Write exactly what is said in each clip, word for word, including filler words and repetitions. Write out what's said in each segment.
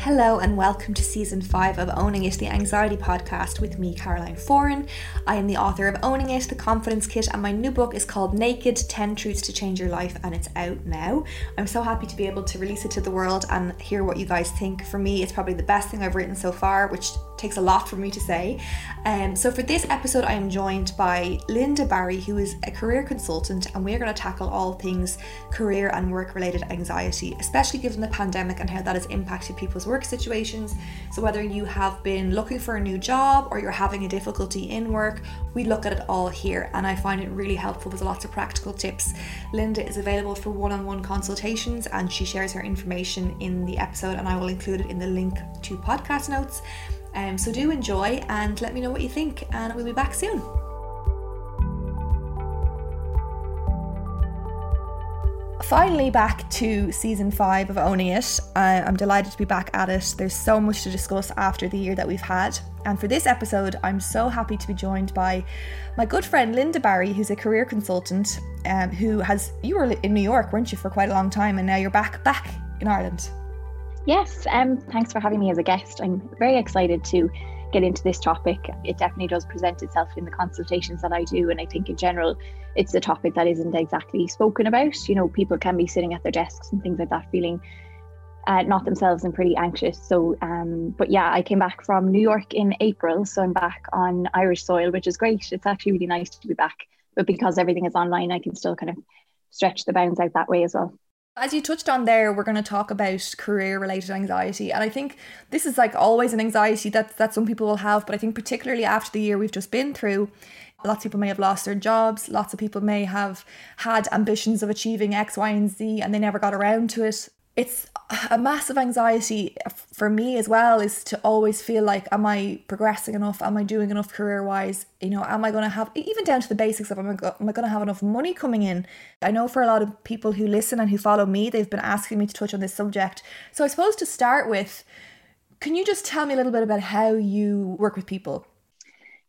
Hello and welcome to Season five of Owning It, the Anxiety Podcast with me, Caroline Foran. I am the author of Owning It, the Confidence Kit, and my new book is called Naked, ten truths to Change Your Life, and it's out now. I'm so happy to be able to release it to the world and hear what you guys think. For me, it's probably the best thing I've written so far, which takes a lot for me to say. Um, so for this episode, I am joined by Linda Barry, who is a career consultant, and we're going to tackle all things career and work-related anxiety, especially given the pandemic and how that has impacted people's work situations. So whether you have been looking for a new job or you're having a difficulty in work, we look at it all here, and I find it really helpful with lots of practical tips. Linda is available for one-on-one consultations, and she shares her information in the episode, and I will include it in the link to podcast notes. Um, so do enjoy and let me know what you think, and we'll be back soon. Finally, back to Season five of Owning It. I, I'm delighted to be back at it. There's so much to discuss after the year that we've had. And for this episode, I'm so happy to be joined by my good friend Linda Barry, who's a career consultant, um, who has... You were in New York, weren't you, for quite a long time, and now you're back, back in Ireland. Yes, um, thanks for having me as a guest. I'm very excited to get into this topic. It definitely does present itself in the consultations that I do, and I think in general it's a topic that isn't exactly spoken about. You know, people can be sitting at their desks and things like that feeling uh, not themselves and pretty anxious. So, um, but yeah, I came back from New York in April, so I'm back on Irish soil, which is great. It's actually really nice to be back, but because everything is online, I can still kind of stretch the bounds out that way as well. As you touched on there, we're going to talk about career-related anxiety. And I think this is like always an anxiety that, that some people will have. But I think particularly after the year we've just been through, lots of people may have lost their jobs. Lots of people may have had ambitions of achieving X, Y, and Z, and they never got around to it. It's a massive anxiety for me as well, is to always feel like, am I progressing enough? Am I doing enough career-wise? You know, am I going to have, even down to the basics of, am I going to have enough money coming in? I know for a lot of people who listen and who follow me, they've been asking me to touch on this subject. So I suppose to start with, can you just tell me a little bit about how you work with people?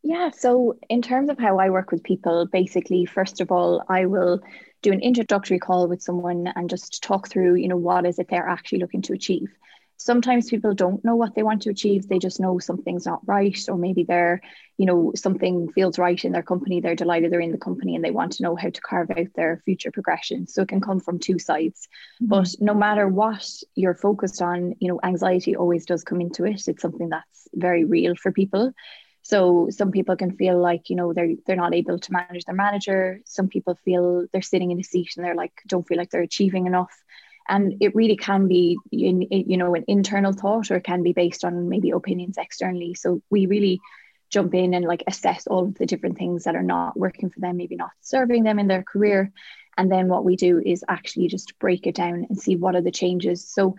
Yeah, so in terms of how I work with people, basically, first of all, I will do an introductory call with someone and just talk through, you know, what is it they're actually looking to achieve. Sometimes people don't know what they want to achieve. They just know something's not right, or maybe they're, you know, something feels right in their company. They're delighted they're in the company and they want to know how to carve out their future progression. So it can come from two sides. Mm-hmm. But no matter what you're focused on, you know, anxiety always does come into it. It's something that's very real for people. So some people can feel like, you know, they're they're not able to manage their manager. Some people feel they're sitting in a seat and they're like, don't feel like they're achieving enough. And it really can be, you know, an internal thought, or it can be based on maybe opinions externally. So we really jump in and like assess all of the different things that are not working for them, maybe not serving them in their career. And then what we do is actually just break it down and see what are the changes. So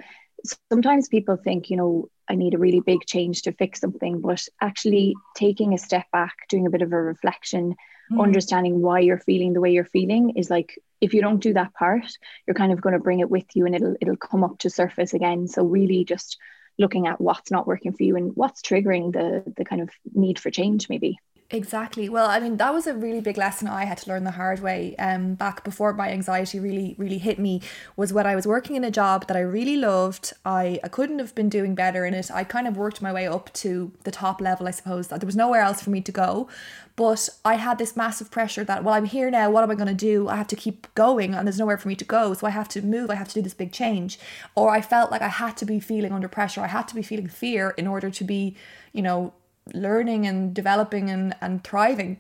sometimes people think, you know, I need a really big change to fix something, but actually taking a step back, doing a bit of a reflection, mm. understanding why you're feeling the way you're feeling is like, if you don't do that part, you're kind of going to bring it with you and it'll it'll come up to surface again. So really just looking at what's not working for you and what's triggering the the kind of need for change maybe. Exactly. Well, I mean, that was a really big lesson I had to learn the hard way um, back before my anxiety really, really hit me, was when I was working in a job that I really loved. I, I couldn't have been doing better in it. I kind of worked my way up to the top level, I suppose. There was nowhere else for me to go. But I had this massive pressure that, well, I'm here now. What am I going to do? I have to keep going and there's nowhere for me to go. So I have to move. I have to do this big change. Or I felt like I had to be feeling under pressure. I had to be feeling fear in order to be, you know, learning and developing and, and thriving.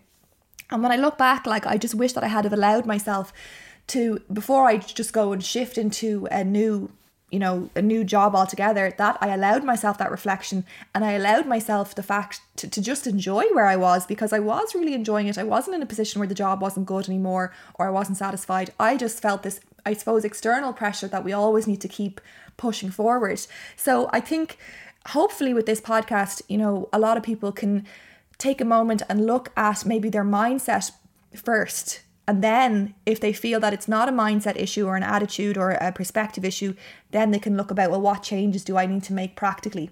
And when I look back, like, I just wish that I had have allowed myself to, before I just go and shift into a new, you know, a new job altogether, that I allowed myself that reflection and I allowed myself the fact to, to just enjoy where I was, because I was really enjoying it. I wasn't in a position where the job wasn't good anymore or I wasn't satisfied. I just felt this, I suppose, external pressure that we always need to keep pushing forward. So I think hopefully with this podcast, you know, a lot of people can take a moment and look at maybe their mindset first. And then if they feel that it's not a mindset issue or an attitude or a perspective issue, then they can look about, well, what changes do I need to make practically?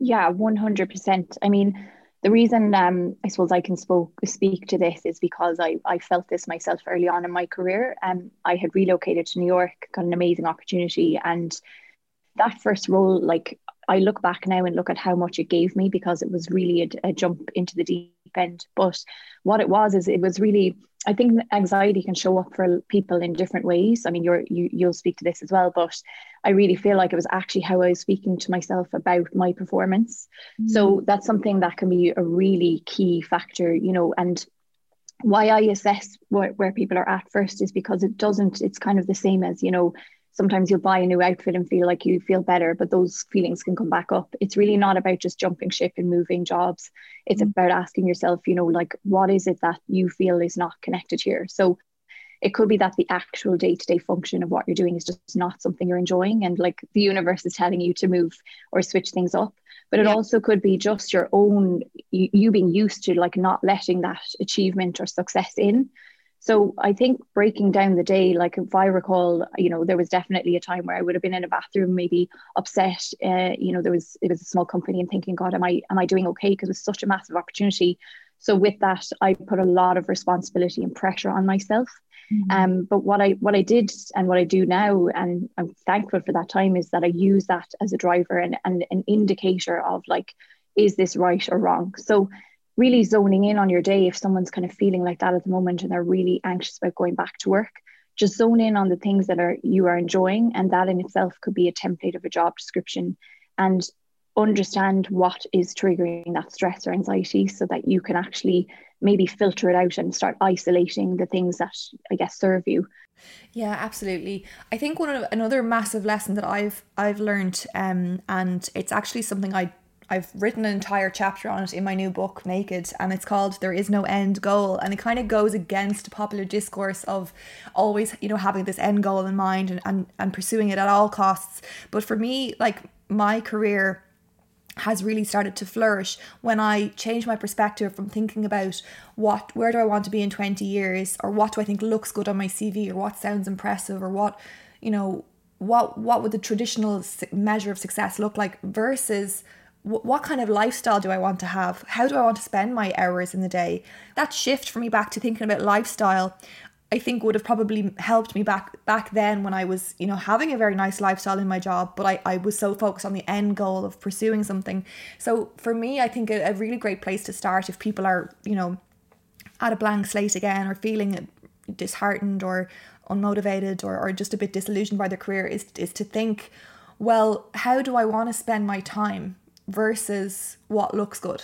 Yeah, one hundred percent. I mean, the reason um, I suppose I can spoke, speak to this is because I, I felt this myself early on in my career. Um, I had relocated to New York, got an amazing opportunity. And that first role, like, I look back now and look at how much it gave me, because it was really a, a jump into the deep end. But what it was is it was really, I think anxiety can show up for people in different ways. I mean, you're, you, you'll speak to this as well, but I really feel like it was actually how I was speaking to myself about my performance. Mm. So that's something that can be a really key factor, you know, and why I assess wh- where people are at first is because it doesn't, it's kind of the same as, you know, sometimes you'll buy a new outfit and feel like you feel better, but those feelings can come back up. It's really not about just jumping ship and moving jobs. It's mm-hmm. about asking yourself, you know, like, what is it that you feel is not connected here? So it could be that the actual day-to-day function of what you're doing is just not something you're enjoying, and like the universe is telling you to move or switch things up. But it yeah. also could be just your own, you, you being used to like not letting that achievement or success in. So I think breaking down the day, like if I recall, you know, there was definitely a time where I would have been in a bathroom, maybe upset. Uh, you know, there was it was a small company and thinking, God, am I am I doing okay? Because it was such a massive opportunity. So with that, I put a lot of responsibility and pressure on myself. Mm-hmm. Um, but what I what I did and what I do now, and I'm thankful for that time, is that I use that as a driver and, and an indicator of like, is this right or wrong? So really zoning in on your day. If someone's kind of feeling like that at the moment and they're really anxious about going back to work, just zone in on the things that are you are enjoying, and that in itself could be a template of a job description, and understand what is triggering that stress or anxiety so that you can actually maybe filter it out and start isolating the things that I guess serve you. Yeah, absolutely. I think one of another massive lesson that I've I've learned, um, and it's actually something I I've written an entire chapter on it in my new book, Naked, and it's called There Is No End Goal. And it kind of goes against popular discourse of always, you know, having this end goal in mind and, and, and pursuing it at all costs. But for me, like, my career has really started to flourish when I changed my perspective from thinking about what, where do I want to be in twenty years, or what do I think looks good on my C V, or what sounds impressive, or what, you know, what, what would the traditional measure of success look like, versus what kind of lifestyle do I want to have? How do I want to spend my hours in the day? That shift for me back to thinking about lifestyle, I think, would have probably helped me back back then when I was, you know, having a very nice lifestyle in my job, but I, I was so focused on the end goal of pursuing something. So for me, I think a, a really great place to start if people are, you know, at a blank slate again, or feeling disheartened or unmotivated or, or just a bit disillusioned by their career, is is to think, well, how do I want to spend my time versus what looks good?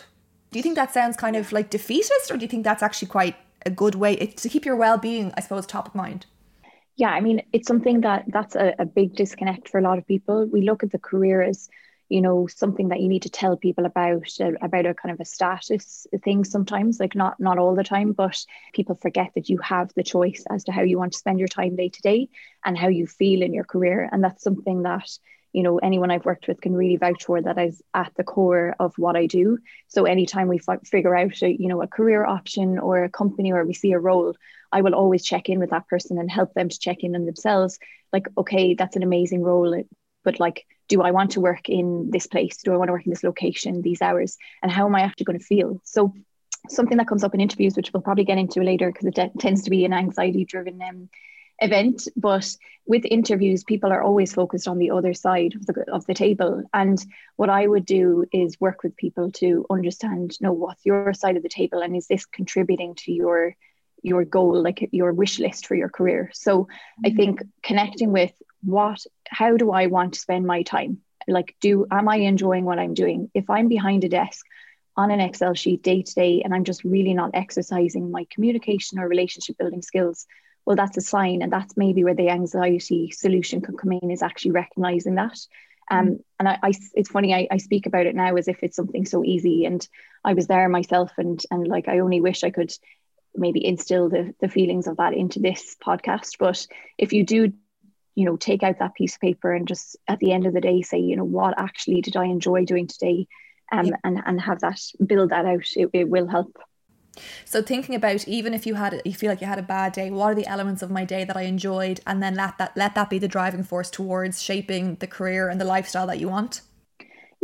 Do you think that sounds kind of like defeatist, or do you think that's actually quite a good way to keep your well-being, I suppose, top of mind? Yeah, I mean, it's something that that's a, a big disconnect for a lot of people. We look at the career as, you know, something that you need to tell people about, uh, about a kind of a status thing sometimes, like not not all the time, but people forget that you have the choice as to how you want to spend your time day to day and how you feel in your career. And that's something that, you know, anyone I've worked with can really vouch for, that is at the core of what I do. So anytime we f- figure out, a, you know, a career option or a company, or we see a role, I will always check in with that person and help them to check in on themselves. Like, okay, that's an amazing role, but like, do I want to work in this place? Do I want to work in this location, these hours? And how am I actually going to feel? So something that comes up in interviews, which we'll probably get into later because it de- tends to be an anxiety-driven um, event. But with interviews, people are always focused on the other side of the, of the table. And what I would do is work with people to understand, you know, what's your side of the table, and is this contributing to your your goal, like your wish list for your career? So mm-hmm. I think connecting with what, how do I want to spend my time? Like, do am I enjoying what I'm doing? If I'm behind a desk on an Excel sheet day to day, and I'm just really not exercising my communication or relationship building skills, well, that's a sign. And that's maybe where the anxiety solution could come in, is actually recognizing that. Um, and I, I it's funny, I, I speak about it now as if it's something so easy, and I was there myself, and and like, I only wish I could maybe instill the, the feelings of that into this podcast. But if you do, you know, take out that piece of paper and just at the end of the day say, you know, what actually did I enjoy doing today? Um, and, and have that, build that out, it, it will help. So thinking about, even if you had, you feel like you had a bad day, what are the elements of my day that I enjoyed? And then let that, let that be the driving force towards shaping the career and the lifestyle that you want.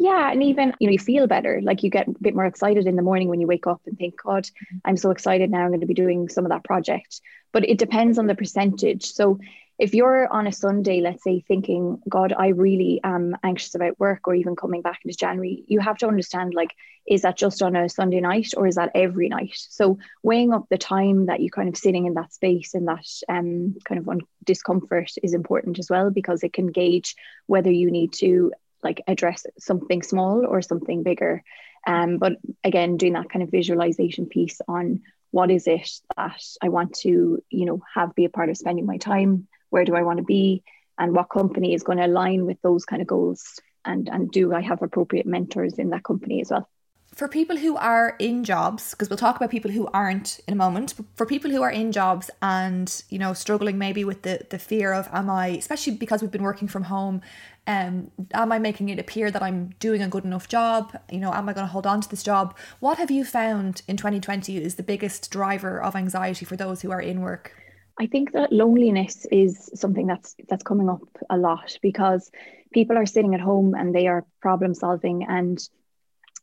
Yeah. And even, you know, you feel better, like you get a bit more excited in the morning when you wake up and think, God, I'm so excited now, I'm going to be doing some of that project. But it depends on the percentage. So if you're on a Sunday, let's say, thinking, God, I really am anxious about work, or even coming back into January, you have to understand, like, is that just on a Sunday night, or is that every night? So weighing up the time that you're kind of sitting in that space and that um, kind of un- discomfort is important as well, because it can gauge whether you need to, like, address something small or something bigger. Um, but again, doing that kind of visualization piece on what is it that I want to, you know, have be a part of spending my time, where do I want to be, and what company is going to align with those kind of goals, and and do I have appropriate mentors in that company as well. For people who are in jobs, because we'll talk about people who aren't in a moment, but for people who are in jobs and, you know, struggling maybe with the, the fear of, am I, especially because we've been working from home, um, am I making it appear that I'm doing a good enough job? You know, am I going to hold on to this job? What have you found in twenty twenty is the biggest driver of anxiety for those who are in work? I think that loneliness is something that's that's coming up a lot, because people are sitting at home and they are problem solving, and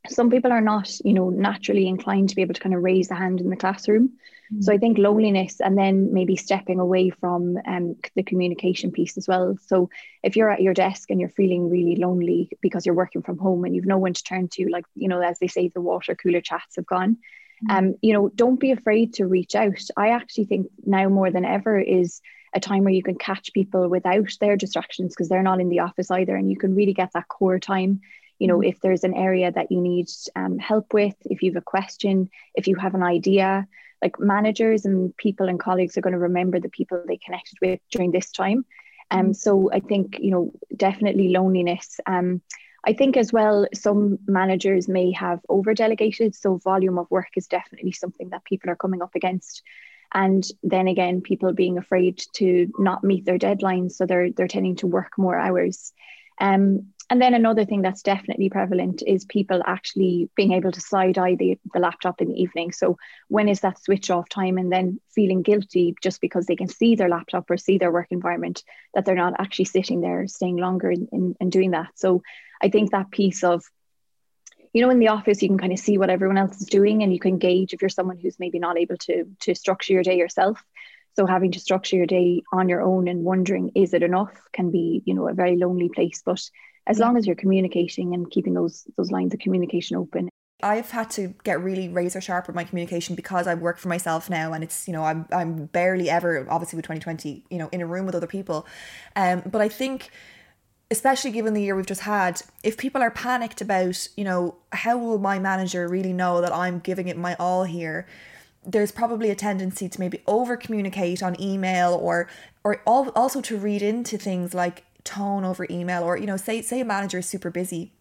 some people are not, you know, naturally inclined to be able to kind of raise a hand in the classroom. Mm-hmm. So I think loneliness, and then maybe stepping away from um, the communication piece as well. So if you're at your desk and you're feeling really lonely because you're working from home and you've no one to turn to, like, you know, as they say, the water cooler chats have gone. Um, you know, don't be afraid to reach out. I actually think now more than ever is a time where you can catch people without their distractions, because they're not in the office either, and you can really get that core time. You know, if there's an area that you need um, help with, if you have a question, if you have an idea, like, managers and people and colleagues are going to remember the people they connected with during this time. Um, so I think, you know, definitely loneliness. Um, I think as well, some managers may have over delegated. So volume of work is definitely something that people are coming up against. And then again, people being afraid to not meet their deadlines. So they're they're tending to work more hours. Um, and then another thing that's definitely prevalent is people actually being able to side eye the, the laptop in the evening. So when is that switch off time? And then feeling guilty just because they can see their laptop or see their work environment, that they're not actually sitting there, staying longer and doing that. So I think that piece of, you know, in the office, you can kind of see what everyone else is doing, and you can gauge if you're someone who's maybe not able to, to structure your day yourself. So having to structure your day on your own and wondering, is it enough, can be, you know, a very lonely place. But as long as you're communicating and keeping those those lines of communication open. I've had to get really razor sharp with my communication because I work for myself now, and it's, you know, I'm I'm barely ever, obviously with twenty twenty, you know, in a room with other people. Um, but I think, especially given the year we've just had, if people are panicked about, you know, how will my manager really know that I'm giving it my all here? There's probably a tendency to maybe over communicate on email, or or also to read into things like tone over email, or, you know, say say a manager is super busy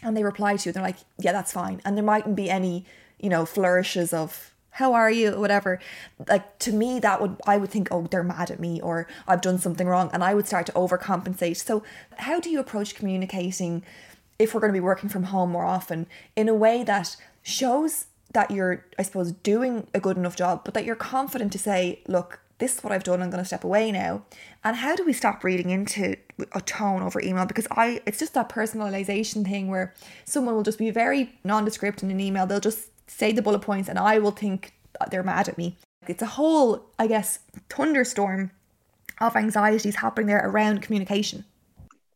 and they reply to you, they're like, yeah, that's fine, and there mightn't be any, you know, flourishes of how are you, whatever. Like, to me, that would, I would think, oh, they're mad at me, or I've done something wrong, and I would start to overcompensate. So how do you approach communicating if we're going to be working from home more often, in a way that shows that you're, I suppose, doing a good enough job, but that you're confident to say, look, this is what I've done, I'm going to step away now? And how do we stop reading into a tone over email? Because I, it's just that personalization thing where someone will just be very nondescript in an email. They'll just say the bullet points and I will think they're mad at me. It's a whole, I guess, thunderstorm of anxieties happening there around communication.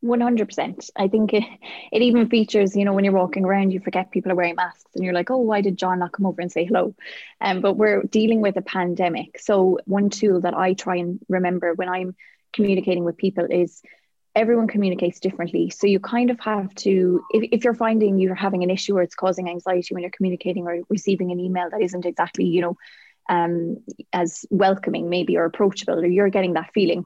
one hundred percent. I think it, it even features, you know, when you're walking around, you forget people are wearing masks and you're like, oh, why did John not come over and say hello? Um, but we're dealing with a pandemic. So one tool that I try and remember when I'm communicating with people is everyone communicates differently. So you kind of have to, if, if you're finding you're having an issue or it's causing anxiety when you're communicating or receiving an email that isn't exactly, you know, um, as welcoming maybe or approachable, or you're getting that feeling,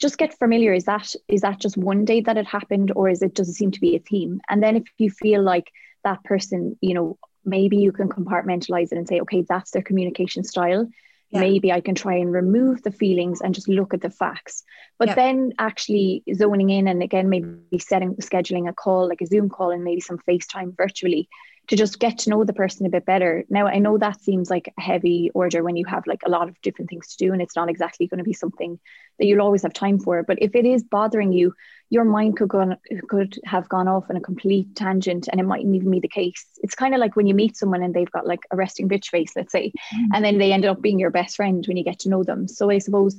just get familiar. Is that is that just one day that it happened, or is it does it seem to be a theme? And then if you feel like that person, you know, maybe you can compartmentalize it and say, okay, that's their communication style. Yeah. Maybe I can try and remove the feelings and just look at the facts. But yeah. then actually zoning in and again, maybe setting scheduling a call, like a Zoom call and maybe some FaceTime virtually to just get to know the person a bit better. Now, I know that seems like a heavy order when you have like a lot of different things to do and it's not exactly going to be something that you'll always have time for. But if it is bothering you, your mind could go on, could have gone off on a complete tangent and it mightn't even be the case. It's kind of like when you meet someone and they've got like a resting bitch face, let's say, mm-hmm. and then they end up being your best friend when you get to know them. So I suppose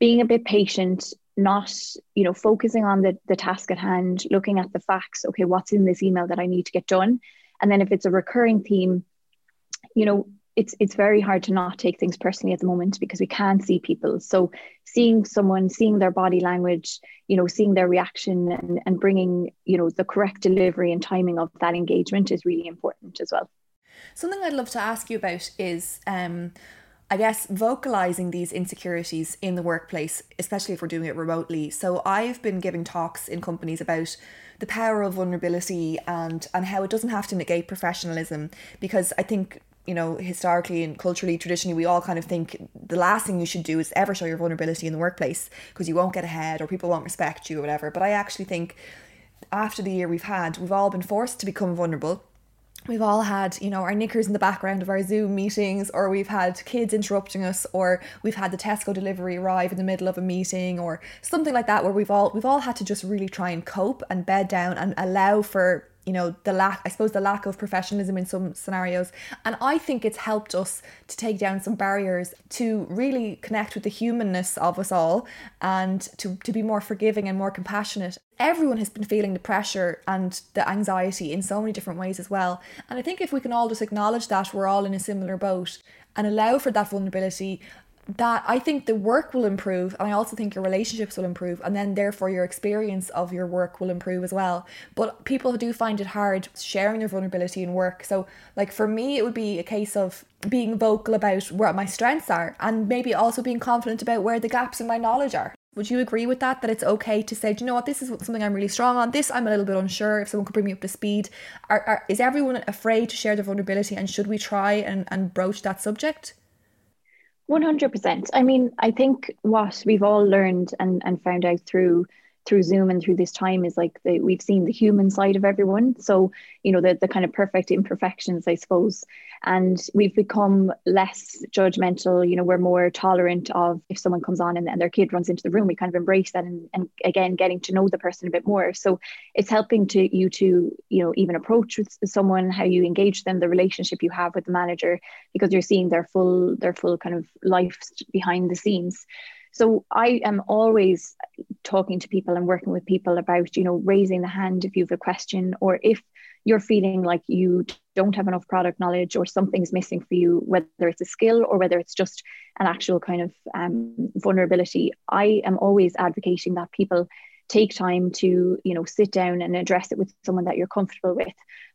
being a bit patient, not, you know, focusing on the, the task at hand, looking at the facts, okay, what's in this email that I need to get done? And then if it's a recurring theme, you know, it's it's very hard to not take things personally at the moment because we can't see people. So seeing someone, seeing their body language, you know, seeing their reaction and, and bringing, you know, the correct delivery and timing of that engagement is really important as well. Something I'd love to ask you about is, um, I guess, vocalizing these insecurities in the workplace, especially if we're doing it remotely. So I've been giving talks in companies about the power of vulnerability and, and how it doesn't have to negate professionalism, because I think, you know, historically and culturally, traditionally, we all kind of think the last thing you should do is ever show your vulnerability in the workplace because you won't get ahead or people won't respect you or whatever. But I actually think after the year we've had, we've all been forced to become vulnerable. We've all had, you know, our knickers in the background of our Zoom meetings, or we've had kids interrupting us, or we've had the Tesco delivery arrive in the middle of a meeting or something like that, where we've all we've all had to just really try and cope and bed down and allow for, you know, the lack, I suppose, the lack of professionalism in some scenarios. And I think it's helped us to take down some barriers, to really connect with the humanness of us all and to, to be more forgiving and more compassionate. Everyone has been feeling the pressure and the anxiety in so many different ways as well. And I think if we can all just acknowledge that we're all in a similar boat and allow for that vulnerability, that I think the work will improve, and I also think your relationships will improve, and then therefore your experience of your work will improve as well. But people do find it hard sharing their vulnerability in work. So like for me, it would be a case of being vocal about where my strengths are and maybe also being confident about where the gaps in my knowledge are. Would you agree with that, that it's okay to say, do you know what, this is something I'm really strong on, this I'm a little bit unsure, if someone could bring me up to speed? Are, are, is everyone afraid to share their vulnerability, and should we try and, and broach that subject? one hundred percent. I mean, I think what we've all learned and, and found out through through Zoom and through this time is like the, we've seen the human side of everyone. So, you know, the, the kind of perfect imperfections, I suppose. And we've become less judgmental. You know, we're more tolerant of if someone comes on and, and their kid runs into the room, we kind of embrace that. And, and again, getting to know the person a bit more. So it's helping to you to, you know, even approach someone, how you engage them, the relationship you have with the manager, because you're seeing their full, their full kind of life behind the scenes. So I am always talking to people and working with people about, you know, raising the hand if you have a question, or if you're feeling like you don't have enough product knowledge or something's missing for you, whether it's a skill or whether it's just an actual kind of um, vulnerability. I am always advocating that people take time to, you know, sit down and address it with someone that you're comfortable with,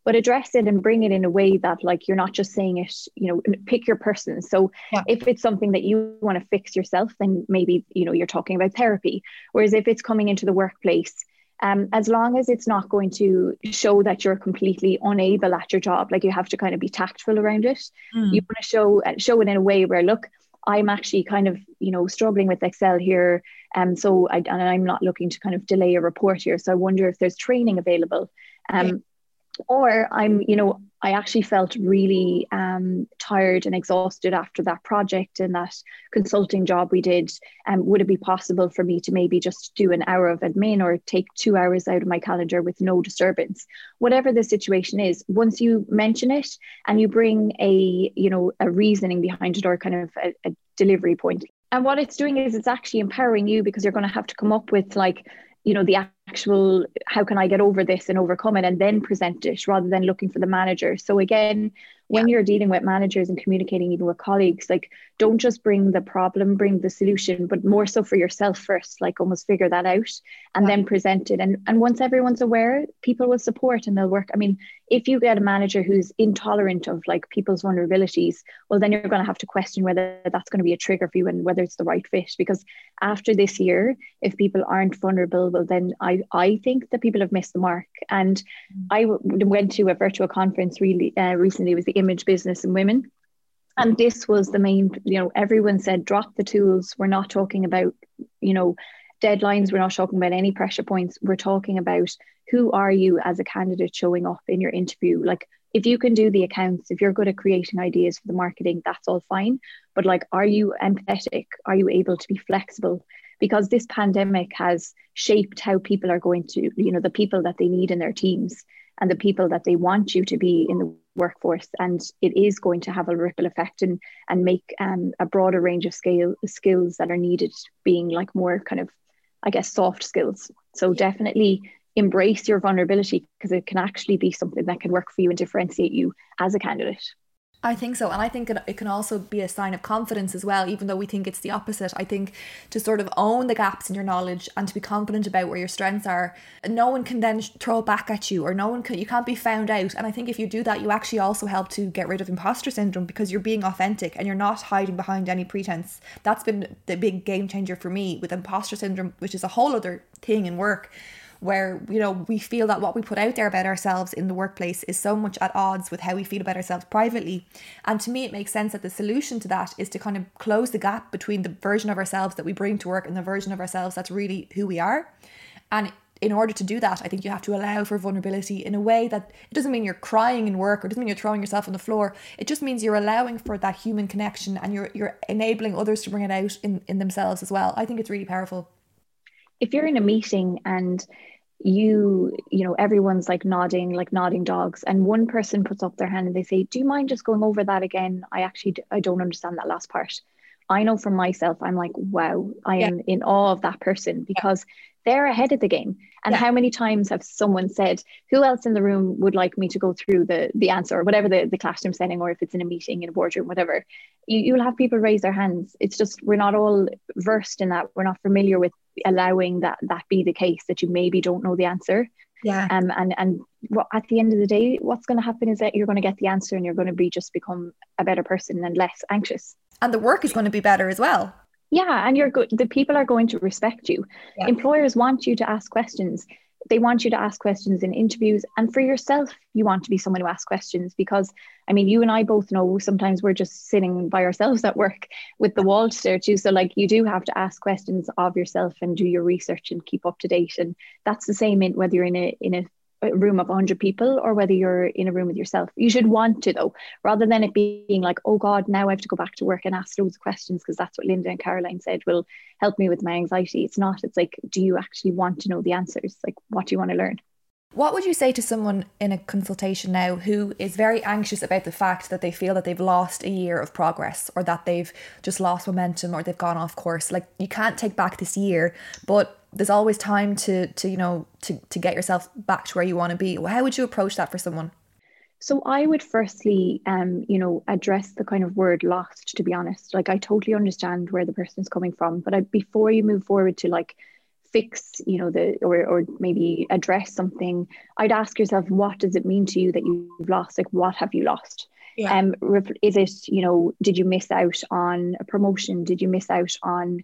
but address it and bring it in a way that, like, you're not just saying it, you know, pick your person. So yeah. if it's something that you want to fix yourself, then maybe, you know, you're talking about therapy. Whereas if it's coming into the workplace, um, as long as it's not going to show that you're completely unable at your job, like, you have to kind of be tactful around it. Mm. You want to show, show it in a way where, look, I'm actually kind of, you know, struggling with Excel here. Um, so I, and I'm not looking to kind of delay a report here. So I wonder if there's training available. Um, okay. Or I'm, you know, I actually felt really um, tired and exhausted after that project and that consulting job we did. Um, would it be possible for me to maybe just do an hour of admin or take two hours out of my calendar with no disturbance? Whatever the situation is, once you mention it and you bring a, you know, a reasoning behind it or kind of a, a delivery point. And what it's doing is it's actually empowering you, because you're going to have to come up with like, you know, the actual, how can I get over this and overcome it, and then present it rather than looking for the manager. So again, when you're dealing with managers and communicating even with colleagues, like don't just bring the problem, bring the solution, but more so for yourself first, like almost figure that out and yeah. then present it. And and once everyone's aware, people will support and they'll work. I mean, if you get a manager who's intolerant of like people's vulnerabilities, well, then you're going to have to question whether that's going to be a trigger for you and whether it's the right fit. Because after this year, if people aren't vulnerable, well, then I, I think that people have missed the mark. And I w- went to a virtual conference really uh, recently. It was the Image, Business and Women. And this was the main, you know, everyone said, drop the tools. We're not talking about, you know, deadlines. We're not talking about any pressure points. We're talking about who are you as a candidate showing up in your interview? Like, if you can do the accounts, if you're good at creating ideas for the marketing, that's all fine. But like, are you empathetic? Are you able to be flexible? Because this pandemic has shaped how people are going to, you know, the people that they need in their teams and the people that they want you to be in the workforce. And it is going to have a ripple effect and, and make um, a broader range of scale, skills that are needed being like more kind of, I guess, soft skills. So definitely embrace your vulnerability, because it can actually be something that can work for you and differentiate you as a candidate. I think so. And I think it, it can also be a sign of confidence as well, even though we think it's the opposite. I think to sort of own the gaps in your knowledge and to be confident about where your strengths are, no one can then throw back at you, or no one can, you can't be found out. And I think if you do that, you actually also help to get rid of imposter syndrome, because you're being authentic and you're not hiding behind any pretense. That's been the big game changer for me with imposter syndrome, which is a whole other thing in work, where, you know, we feel that what we put out there about ourselves in the workplace is so much at odds with how we feel about ourselves privately. And to me, it makes sense that the solution to that is to kind of close the gap between the version of ourselves that we bring to work and the version of ourselves that's really who we are. And in order to do that, I think you have to allow for vulnerability in a way that it doesn't mean you're crying in work, or it doesn't mean you're throwing yourself on the floor. It just means you're allowing for that human connection, and you're you're enabling others to bring it out in, in themselves as well. I think it's really powerful. If you're in a meeting and you, you know, everyone's like nodding, like nodding dogs, and one person puts up their hand and they say, do you mind just going over that again? I actually, I don't understand that last part. I know for myself, I'm like, wow, I yeah. am in awe of that person, because yeah. they're ahead of the game. And yeah. how many times have someone said, who else in the room would like me to go through the the answer, or whatever the, the classroom setting, or if it's in a meeting, in a boardroom, whatever, you, you'll have people raise their hands. It's just, we're not all versed in that. We're not familiar with allowing that that be the case, that you maybe don't know the answer. Yeah. Um, and and what, at the end of the day, what's going to happen is that you're going to get the answer, and you're going to be just become a better person and less anxious. And the work is going to be better as well. Yeah, and you're good. The people are going to respect you. Yeah. Employers want you to ask questions. They want you to ask questions in interviews, and for yourself, you want to be someone who asks questions, because, I mean, you and I both know sometimes we're just sitting by ourselves at work with the wall to stare at you. So like, you do have to ask questions of yourself and do your research and keep up to date. And that's the same in whether you're in a in a a room of one hundred people or whether you're in a room with yourself. You should want to, though, rather than it being like, oh god, now I have to go back to work and ask loads of questions, because that's what Linda and Caroline said will help me with my anxiety. It's not. It's like, do you actually want to know the answers? Like, what do you want to learn? What would you say to someone in a consultation now who is very anxious about the fact that they feel that they've lost a year of progress, or that they've just lost momentum, or they've gone off course? Like, you can't take back this year, but there's always time to, to you know, to, to get yourself back to where you want to be. How would you approach that for someone? So I would firstly, um, you know, address the kind of word lost, to be honest. Like, I totally understand where the person's coming from, but I, before you move forward to like, fix, you know, the or or maybe address something, I'd ask yourself, what does it mean to you that you've lost? Like, what have you lost? Yeah. Um, is it, you know, did you miss out on a promotion? Did you miss out on,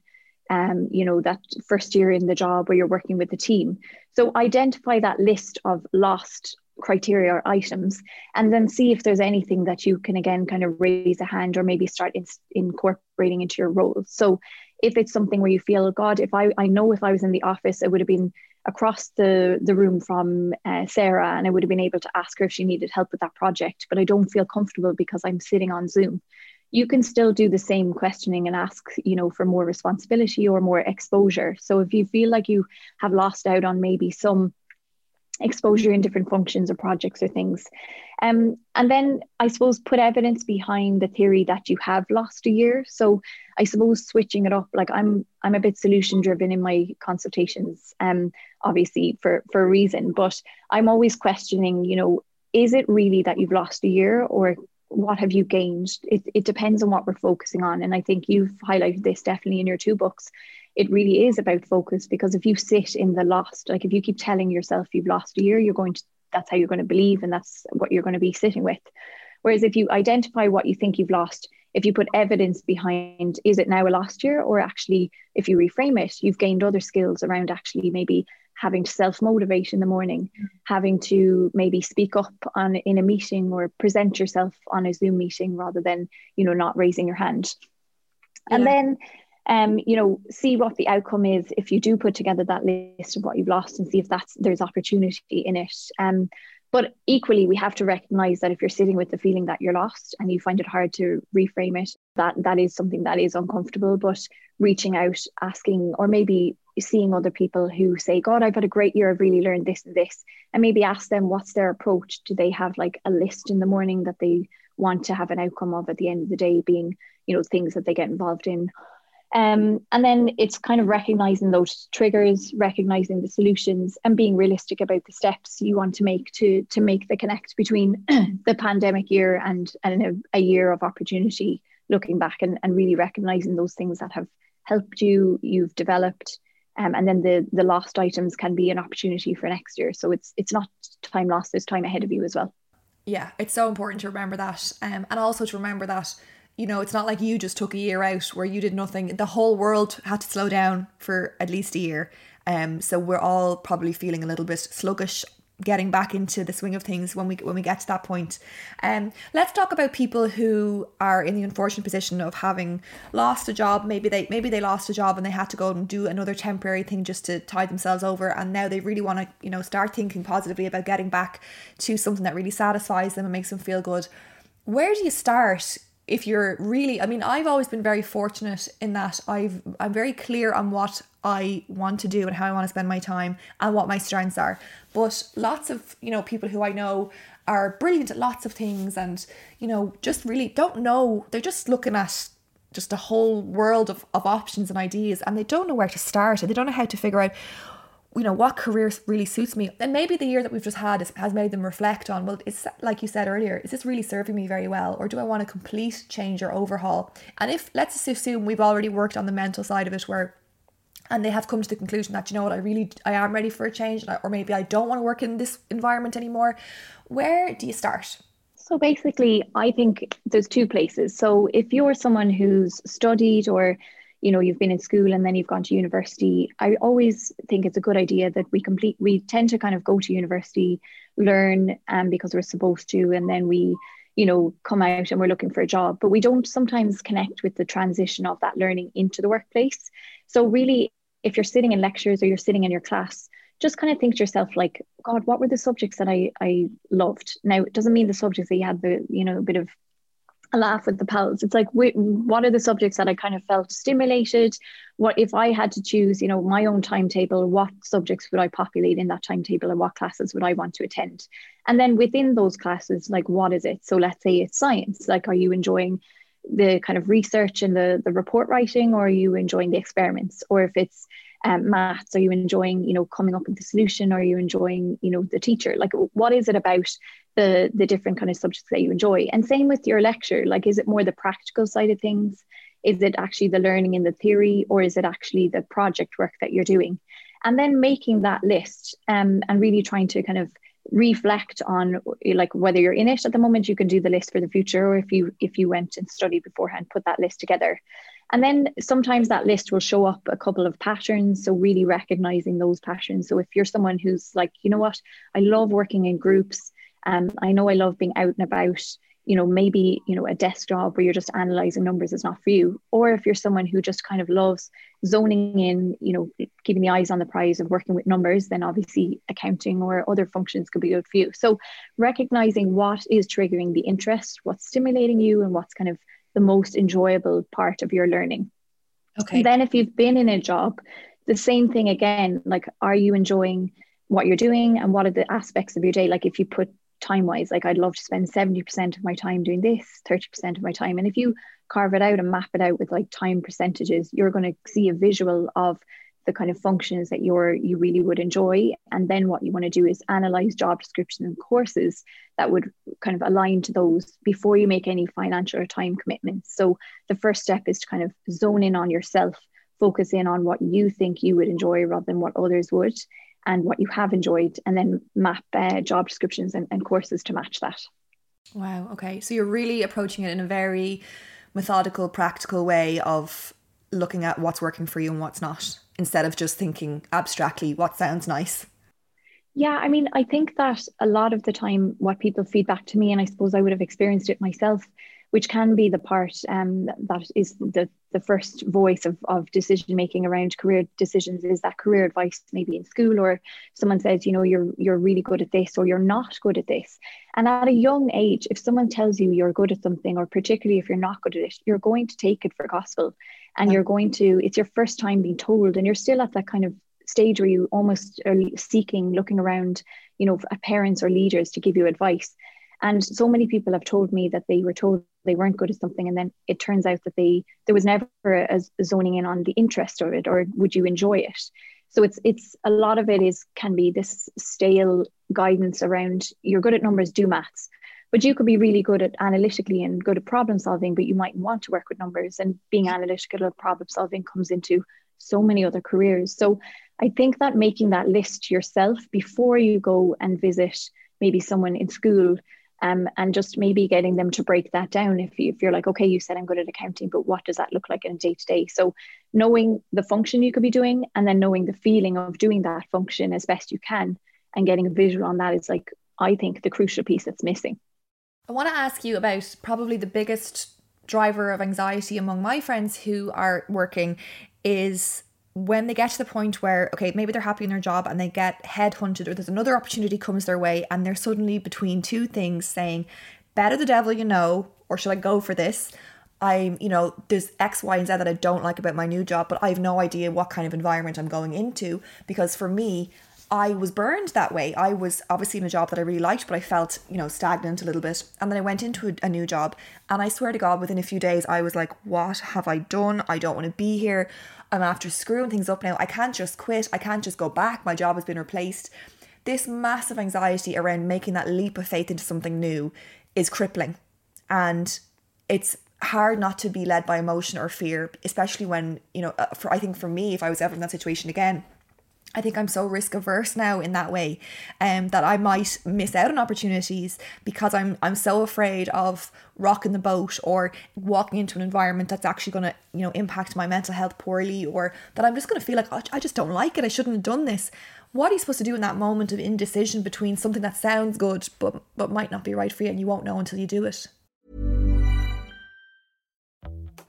um, you know, that first year in the job where you're working with the team? So identify that list of lost criteria or items, and then see if there's anything that you can again kind of raise a hand, or maybe start in, incorporating into your role. So if it's something where you feel, God, if I, I know if I was in the office, it would have been across the, the room from uh, Sarah, and I would have been able to ask her if she needed help with that project, but I don't feel comfortable because I'm sitting on Zoom. You can still do the same questioning and ask, you know, for more responsibility or more exposure. So if you feel like you have lost out on maybe some exposure in different functions or projects or things. Um, and then I suppose put evidence behind the theory that you have lost a year. So I suppose switching it up, like I'm I'm a bit solution driven in my consultations, um, obviously for, for a reason, but I'm always questioning, you know, is it really that you've lost a year or what have you gained? It, it depends on what we're focusing on. And I think you've highlighted this definitely in your two books. It really is about focus, because if you sit in the lost, like if you keep telling yourself you've lost a year, you're going to, that's how you're going to believe and that's what you're going to be sitting with. Whereas if you identify what you think you've lost, if you put evidence behind, is it now a lost year? Or actually, if you reframe it, you've gained other skills around actually maybe having to self-motivate in the morning, mm-hmm. having to maybe speak up on in a meeting or present yourself on a Zoom meeting rather than, you know, not raising your hand. Yeah. And then Um, you know, see what the outcome is if you do put together that list of what you've lost and see if that's there's opportunity in it. Um, but equally, we have to recognise that if you're sitting with the feeling that you're lost and you find it hard to reframe it, that that is something that is uncomfortable. But reaching out, asking, or maybe seeing other people who say, God, I've had a great year, I've really learned this and this, and maybe ask them what's their approach. Do they have like a list in the morning that they want to have an outcome of at the end of the day being, you know, things that they get involved in? Um, and then it's kind of recognizing those triggers, recognizing the solutions and being realistic about the steps you want to make to to make the connect between the pandemic year and, and a, a year of opportunity, looking back and, and really recognizing those things that have helped you, you've developed. Um, and then the the lost items can be an opportunity for next year. So it's it's not time lost, there's time ahead of you as well. Yeah, it's so important to remember that. Um, and also to remember that, you know, it's not like you just took a year out where you did nothing. The whole world had to slow down for at least a year. Um, so we're all probably feeling a little bit sluggish getting back into the swing of things when we when we get to that point. Um, let's talk about people who are in the unfortunate position of having lost a job. Maybe they maybe they lost a job and they had to go and do another temporary thing just to tide themselves over. And now they really want to, you know, start thinking positively about getting back to something that really satisfies them and makes them feel good. Where do you start? If you're really, I mean, I've always been very fortunate in that I've, I'm very clear on what I want to do and how I want to spend my time and what my strengths are. But lots of, you know, people who I know are brilliant at lots of things and, you know, just really don't know. They're just looking at just a whole world of, of options and ideas, and they don't know where to start. They don't know how to figure out, you know, what career really suits me. And maybe the year that we've just had is, has made them reflect on, well, it's like you said earlier, is this really serving me very well? Or do I want a complete change or overhaul? And if, let's assume we've already worked on the mental side of it where, and they have come to the conclusion that, you know what, I really, I am ready for a change, or maybe I don't want to work in this environment anymore. Where do you start? So basically, I think there's two places. So if you're someone who's studied or you know, you've been in school and then you've gone to university, I always think it's a good idea that we complete, we tend to kind of go to university, learn um, because we're supposed to, and then we, you know, come out and we're looking for a job, but we don't sometimes connect with the transition of that learning into the workplace. So really, if you're sitting in lectures or you're sitting in your class, just kind of think to yourself, like, God, what were the subjects that I, I loved? Now, it doesn't mean the subjects that you had the, you know, a bit of a laugh with the pals. It's like, what are the subjects that I kind of felt stimulated? What if I had to choose, you know, my own timetable, what subjects would I populate in that timetable and what classes would I want to attend? And then within those classes, like, what is it? So let's say it's science. Like, are you enjoying the kind of research and the, the report writing, or are you enjoying the experiments? Or if it's um, maths, are you enjoying, you know, coming up with the solution? Or are you enjoying, you know, the teacher? Like, what is it about the the different kind of subjects that you enjoy? And same with your lecture, like, is it more the practical side of things? Is it actually the learning in the theory, or is it actually the project work that you're doing? And then making that list um, and really trying to kind of reflect on, like, whether you're in it at the moment, you can do the list for the future, or if you if you went and studied beforehand, put that list together. And then sometimes that list will show up a couple of patterns. So really recognizing those patterns. So if you're someone who's like, you know what, I love working in groups, Um, I know I love being out and about, you know, maybe, you know, a desk job where you're just analyzing numbers is not for you. Or if you're someone who just kind of loves zoning in, you know, keeping the eyes on the prize and working with numbers, then obviously accounting or other functions could be good for you. So recognizing what is triggering the interest, what's stimulating you, and what's kind of the most enjoyable part of your learning. Okay. And then if you've been in a job, the same thing again, like, are you enjoying what you're doing and what are the aspects of your day? Like if you put time wise, like I'd love to spend seventy percent of my time doing this, thirty percent of my time. And if you carve it out and map it out with like time percentages, you're going to see a visual of the kind of functions that you're, you really would enjoy. And then what you want to do is analyze job descriptions and courses that would kind of align to those before you make any financial or time commitments. So the first step is to kind of zone in on yourself, focus in on what you think you would enjoy rather than what others would, and what you have enjoyed, and then map uh, job descriptions and, and courses to match that. Wow. Okay. So you're really approaching it in a very methodical, practical way of looking at what's working for you and what's not, instead of just thinking abstractly, what sounds nice. Yeah. I mean, I think that a lot of the time what people feedback to me, and I suppose I would have experienced it myself, which can be the part um, that is the, the first voice of, of decision-making around career decisions, is that career advice maybe in school, or someone says, you know, you're you're really good at this or you're not good at this. And at a young age, if someone tells you you're good at something, or particularly if you're not good at it, you're going to take it for gospel, and you're going to, it's your first time being told, and you're still at that kind of stage where you almost are seeking, looking around, you know, parents or leaders to give you advice. And so many people have told me that they were told they weren't good at something, and then it turns out that they there was never a, a zoning in on the interest of it, or would you enjoy it. So it's it's a lot of it is can be this stale guidance around, you're good at numbers, do maths. But you could be really good at analytically and good at problem solving, but you might want to work with numbers, and being analytical and problem solving comes into so many other careers. So I think that making that list yourself before you go and visit maybe someone in school, Um, and just maybe getting them to break that down. If, you, if you're like, okay, you said I'm good at accounting, but what does that look like in day to day? So knowing the function you could be doing, and then knowing the feeling of doing that function as best you can, and getting a visual on that is, like, I think the crucial piece that's missing. I want to ask you about probably the biggest driver of anxiety among my friends who are working is when they get to the point where, okay, maybe they're happy in their job and they get headhunted, or there's another opportunity comes their way, and they're suddenly between two things, saying, better the devil you know, or should I go for this? I'm, you know, there's X, Y, and Z that I don't like about my new job, but I have no idea what kind of environment I'm going into. Because for me, I was burned that way. I was obviously in a job that I really liked, but I felt, you know, stagnant a little bit. And then I went into a, a new job, and I swear to God, within a few days, I was like, what have I done? I don't want to be here. I'm after screwing things up now. I can't just quit. I can't just go back. My job has been replaced. This massive anxiety around making that leap of faith into something new is crippling. And it's hard not to be led by emotion or fear, especially when, you know, for, I think for me, if I was ever in that situation again, I think I'm so risk averse now in that way, um, that I might miss out on opportunities because I'm I'm so afraid of rocking the boat, or walking into an environment that's actually going to, you know, impact my mental health poorly, or that I'm just going to feel like, oh, I just don't like it. I shouldn't have done this. What are you supposed to do in that moment of indecision between something that sounds good but but might not be right for you, and you won't know until you do it?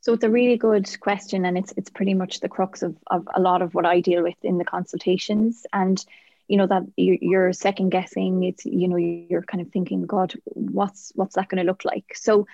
So it's a really good question, and it's it's pretty much the crux of, of a lot of what I deal with in the consultations. And, you know, that you're second guessing, it's, you know, you're kind of thinking, God, what's what's that going to look like? So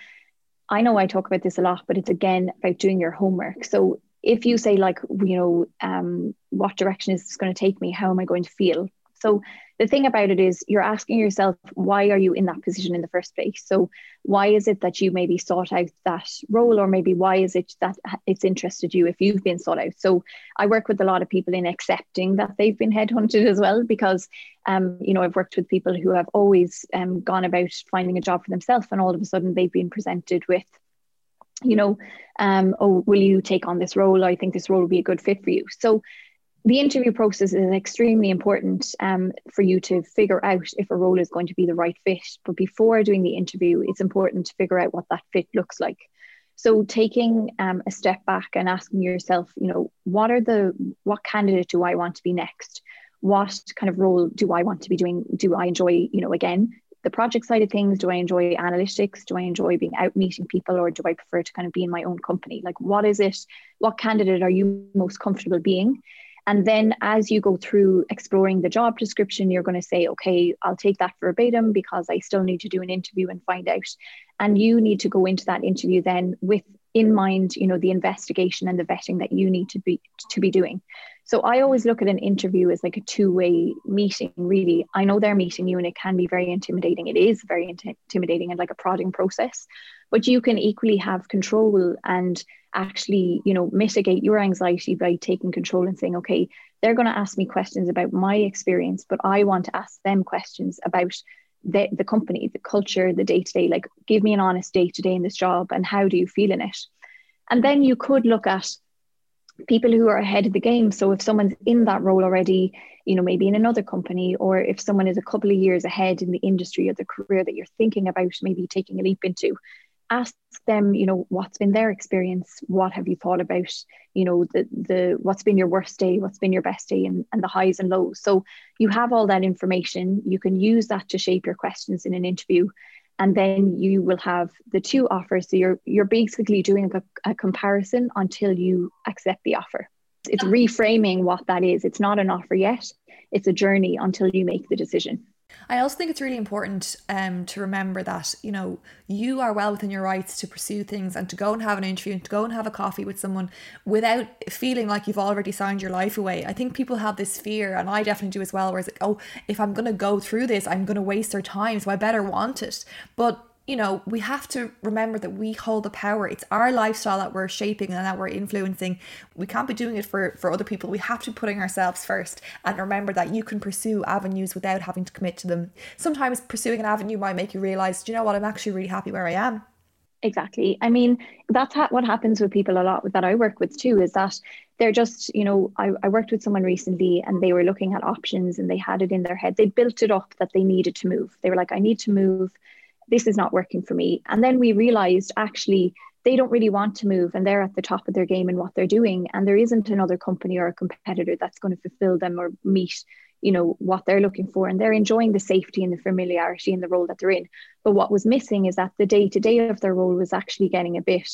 I know I talk about this a lot, but it's again about doing your homework. So if you say like, you know, um, what direction is this going to take me? How am I going to feel? So the thing about it is you're asking yourself, why are you in that position in the first place? So why is it that you maybe sought out that role, or maybe why is it that it's interested you if you've been sought out? So I work with a lot of people in accepting that they've been headhunted as well, because, um, you know, I've worked with people who have always um, gone about finding a job for themselves, and all of a sudden they've been presented with, you know, um, oh, will you take on this role? I think this role will be a good fit for you. So the interview process is extremely important um, for you to figure out if a role is going to be the right fit. But before doing the interview, it's important to figure out what that fit looks like. So taking um, a step back and asking yourself, you know, what are the, what candidate do I want to be next? What kind of role do I want to be doing? Do I enjoy, you know, again, the project side of things? Do I enjoy analytics? Do I enjoy being out meeting people, or do I prefer to kind of be in my own company? Like, what is it? What candidate are you most comfortable being? And then as you go through exploring the job description, you're going to say, okay, I'll take that verbatim because I still need to do an interview and find out. And you need to go into that interview then with in mind, you know, the investigation and the vetting that you need to be to be doing. So I always look at an interview as like a two-way meeting, really. I know they're meeting you and it can be very intimidating. It is very int- intimidating and like a prodding process, but you can equally have control and actually, you know, mitigate your anxiety by taking control and saying, okay, they're going to ask me questions about my experience, but I want to ask them questions about the, the company, the culture, the day-to-day, like give me an honest day-to-day in this job and how do you feel in it? And then you could look at people who are ahead of the game. So if someone's in that role already, you know, maybe in another company, or if someone is a couple of years ahead in the industry or the career that you're thinking about maybe taking a leap into, ask them, you know, what's been their experience? What have you thought about, you know, the the what's been your worst day, what's been your best day, and, and the highs and lows. So you have all that information. You can use that to shape your questions in an interview. And then you will have the two offers. So you're you're basically doing a, a comparison until you accept the offer. It's reframing what that is. It's not an offer yet. It's a journey until you make the decision. I also think it's really important um, to remember that, you know, you are well within your rights to pursue things and to go and have an interview and to go and have a coffee with someone without feeling like you've already signed your life away. I think people have this fear, and I definitely do as well, where it's like, oh, if I'm going to go through this, I'm going to waste their time, so I better want it. But, you know, we have to remember that we hold the power. It's our lifestyle that we're shaping and that we're influencing. We can't be doing it for, for other people. We have to be putting ourselves first, and remember that you can pursue avenues without having to commit to them. Sometimes pursuing an avenue might make you realize, do you know what, I'm actually really happy where I am. Exactly. I mean, that's ha- what happens with people a lot that I work with too, is that they're just, you know, I, I worked with someone recently and they were looking at options and they had it in their head. They built it up that they needed to move. They were like, I need to move. This is not working for me. And then we realized actually they don't really want to move, and they're at the top of their game in what they're doing. And there isn't another company or a competitor that's going to fulfill them or meet, you know, what they're looking for. And they're enjoying the safety and the familiarity in the role that they're in. But what was missing is that the day to day of their role was actually getting a bit,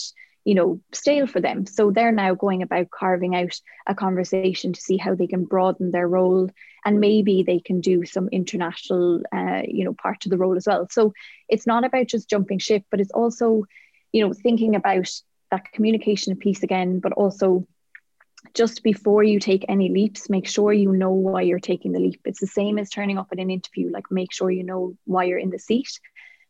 you know, stale for them. So they're now going about carving out a conversation to see how they can broaden their role, and maybe they can do some international, uh, you know, part of the role as well. So it's not about just jumping ship, but it's also, you know, thinking about that communication piece again, but also just before you take any leaps, make sure you know why you're taking the leap. It's the same as turning up at an interview, like make sure you know why you're in the seat.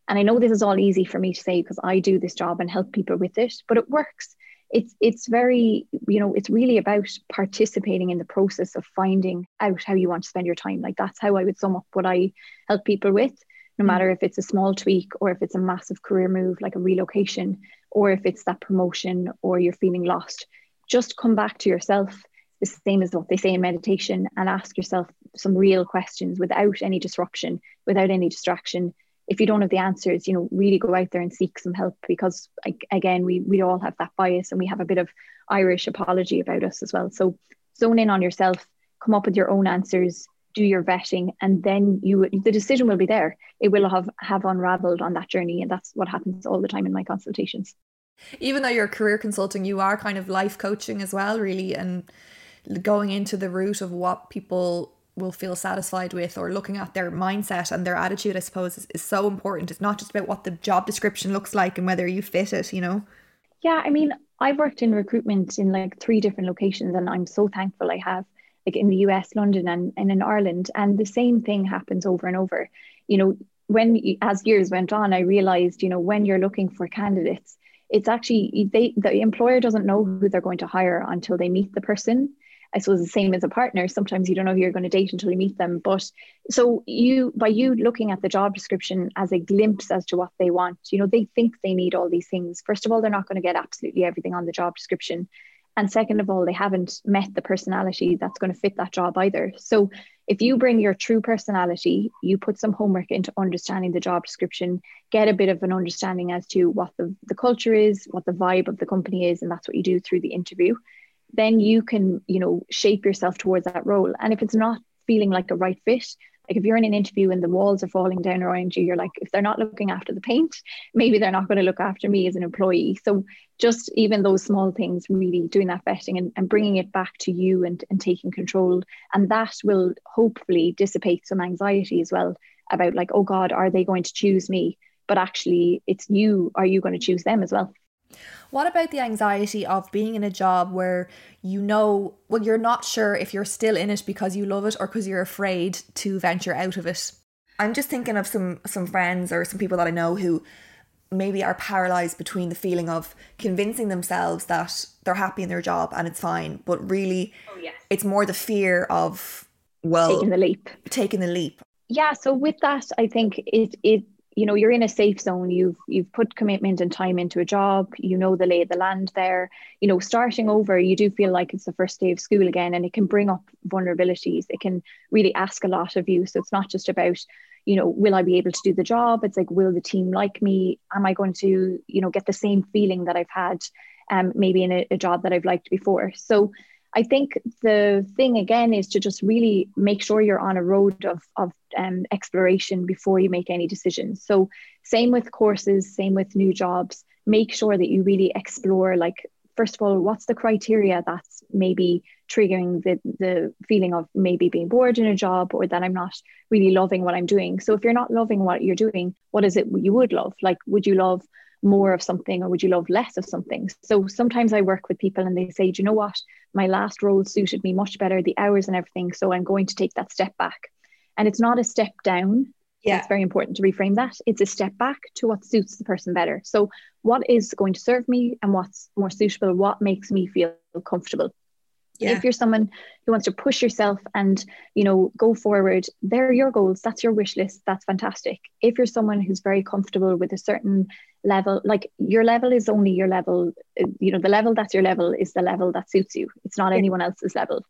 And I know this is all easy for me to say because I do this job and help people with it, but it works. It's it's very, you know, it's really about participating in the process of finding out how you want to spend your time. Like that's how I would sum up what I help people with, no matter if it's a small tweak or if it's a massive career move, like a relocation, or if it's that promotion or you're feeling lost. just come back to yourself, the same as what they say in meditation, and ask yourself some real questions without any disruption, without any distraction. If you don't have the answers, you know, really go out there and seek some help, because again, we we all have that bias, and we have a bit of Irish apology about us as well. So zone in on yourself, come up with your own answers, do your vetting, and then you the decision will be there. It will have, have unraveled on that journey, and that's what happens all the time in my consultations. Even though you're career consulting, you are kind of life coaching as well, really, and going into the root of what people will feel satisfied with, or looking at their mindset and their attitude, I suppose, is, is so important. It's not just about what the job description looks like and whether you fit it, you know? Yeah, I mean, I've worked in recruitment in like three different locations, and I'm so thankful I have, like in the U S, London, and, and in Ireland. And the same thing happens over and over. You know, when, as years went on, I realized, you know, when you're looking for candidates, it's actually, they, the employer doesn't know who they're going to hire until they meet the person. I suppose the same as a partner. Sometimes you don't know who you're going to date until you meet them. But so you, by you looking at the job description as a glimpse as to what they want, you know, they think they need all these things. First of all, they're not going to get absolutely everything on the job description. And second of all, they haven't met the personality that's going to fit that job either. So if you bring your true personality, you put some homework into understanding the job description, get a bit of an understanding as to what the, the culture is, what the vibe of the company is, and that's what you do through the interview. Then you can, you know, shape yourself towards that role. And if it's not feeling like a right fit, like if you're in an interview and the walls are falling down around you, you're like, if they're not looking after the paint, maybe they're not going to look after me as an employee. So just even those small things, really doing that vetting and, and bringing it back to you and, and taking control. And that will hopefully dissipate some anxiety as well about like, oh God, are they going to choose me? But actually it's you, are you going to choose them as well? What about the anxiety of being in a job where, you know, well, you're not sure if you're still in it because you love it or because you're afraid to venture out of it? I'm just thinking of some some friends or some people that I know who maybe are paralysed between the feeling of convincing themselves that they're happy in their job and it's fine, but really oh, yes. it's more the fear of, well... Taking the leap. Taking the leap. Yeah, so with that, I think it it... you know, you're in a safe zone, you've you've put commitment and time into a job, you know the lay of the land there, you know, starting over, you do feel like it's the first day of school again, and it can bring up vulnerabilities. It can really ask a lot of you. So it's not just about, you know, will I be able to do the job? It's like, will the team like me? Am I going to, you know, get the same feeling that I've had um, maybe in a, a job that I've liked before? So I think the thing again is to just really make sure you're on a road of, of um, exploration before you make any decisions. So same with courses, same with new jobs, make sure that you really explore, like, first of all, what's the criteria that's maybe triggering the, the feeling of maybe being bored in a job, or that I'm not really loving what I'm doing. So if you're not loving what you're doing, what is it you would love? Like, would you love more of something, or would you love less of something? So sometimes I work with people and they say, do you know what, my last role suited me much better, the hours and everything, so I'm going to take that step back. And it's not a step down. Yeah, it's very important to reframe that. It's a step back to what suits the person better. So what is going to serve me, and what's more suitable, what makes me feel comfortable. Yeah. If you're someone who wants to push yourself and, you know, go forward, they're your goals, that's your wish list, that's fantastic. If you're someone who's very comfortable with a certain level, like, your level is only your level, you know, the level that's your level is the level that suits you. It's not yeah. anyone else's level.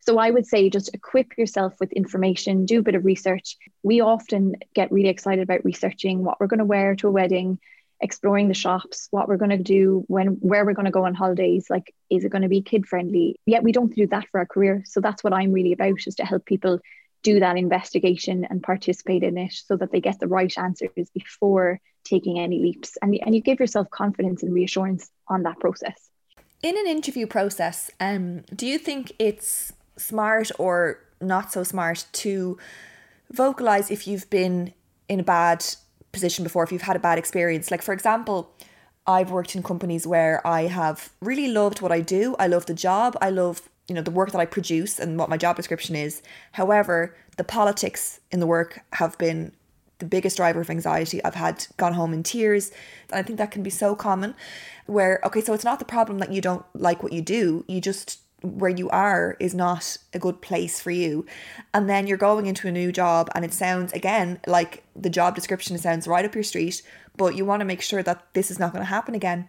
So I would say just equip yourself with information, do a bit of research. We often get really excited about researching what we're going to wear to a wedding, exploring the shops, what we're going to do, when, where we're going to go on holidays, like, is it going to be kid friendly? Yet we don't do that for our career. So that's what I'm really about, is to help people do that investigation and participate in it so that they get the right answers before taking any leaps. And, and you give yourself confidence and reassurance on that process. In an interview process, um, do you think it's smart or not so smart to vocalize if you've been in a bad position before, if you've had a bad experience? Like, for example, I've worked in companies where I have really loved what I do, I love the job, I love, you know, the work that I produce and what my job description is. However, the politics in the work have been the biggest driver of anxiety. I've had gone home in tears, and I think that can be so common, where, okay, so it's not the problem that you don't like what you do, you just, where you are is not a good place for you. And then you're going into a new job, and it sounds, again, like the job description sounds right up your street, but you want to make sure that this is not going to happen again.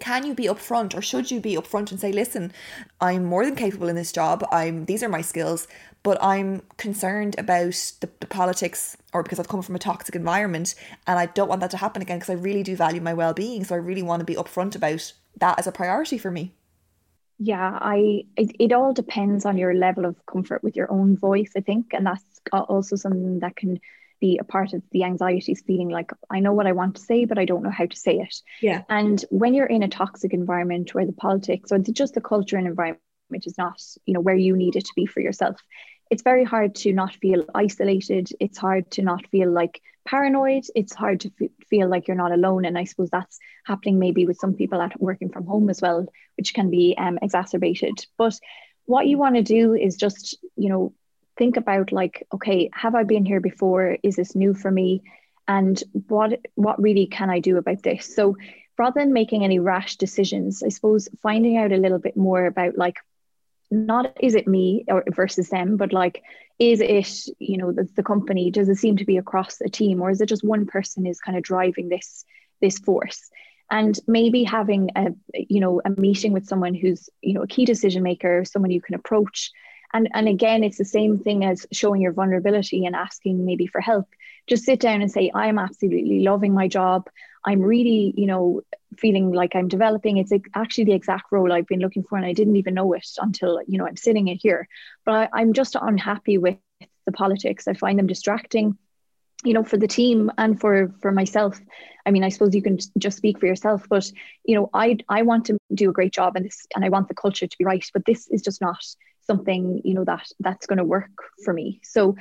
Can you be upfront, or should you be upfront and say, listen, I'm more than capable in this job. I'm these are my skills, but I'm concerned about the, the politics, or because I've come from a toxic environment and I don't want that to happen again because I really do value my well-being. So I really want to be upfront about that as a priority for me. Yeah, I it, it all depends on your level of comfort with your own voice, I think. And that's also something that can be a part of the anxieties, feeling like I know what I want to say, but I don't know how to say it. Yeah. And when you're in a toxic environment where the politics or the, just the culture and environment is not, you know, where you need it to be for yourself, it's very hard to not feel isolated. It's hard to not feel like paranoid. It's hard to f- feel like you're not alone. And I suppose that's happening maybe with some people at working from home as well, which can be um, exacerbated. But what you want to do is just, you know, think about like, okay, have I been here before? Is this new for me? And what what really can I do about this? So rather than making any rash decisions, I suppose finding out a little bit more about like, not is it me or versus them, but like, is it, you know, the, the company, does it seem to be across a team, or is it just one person is kind of driving this this force? And maybe having a, you know, a meeting with someone who's, you know, a key decision maker, someone you can approach. And, and again, it's the same thing as showing your vulnerability and asking maybe for help. Just sit down and say, I'm absolutely loving my job. I'm really, you know, feeling like I'm developing. It's actually the exact role I've been looking for. And I didn't even know it until, you know, I'm sitting in here. But I, I'm just unhappy with the politics. I find them distracting, you know, for the team and for, for myself. I mean, I suppose you can just speak for yourself, but, you know, I I want to do a great job and this, and I want the culture to be right. But this is just not something, you know, that that's going to work for me. So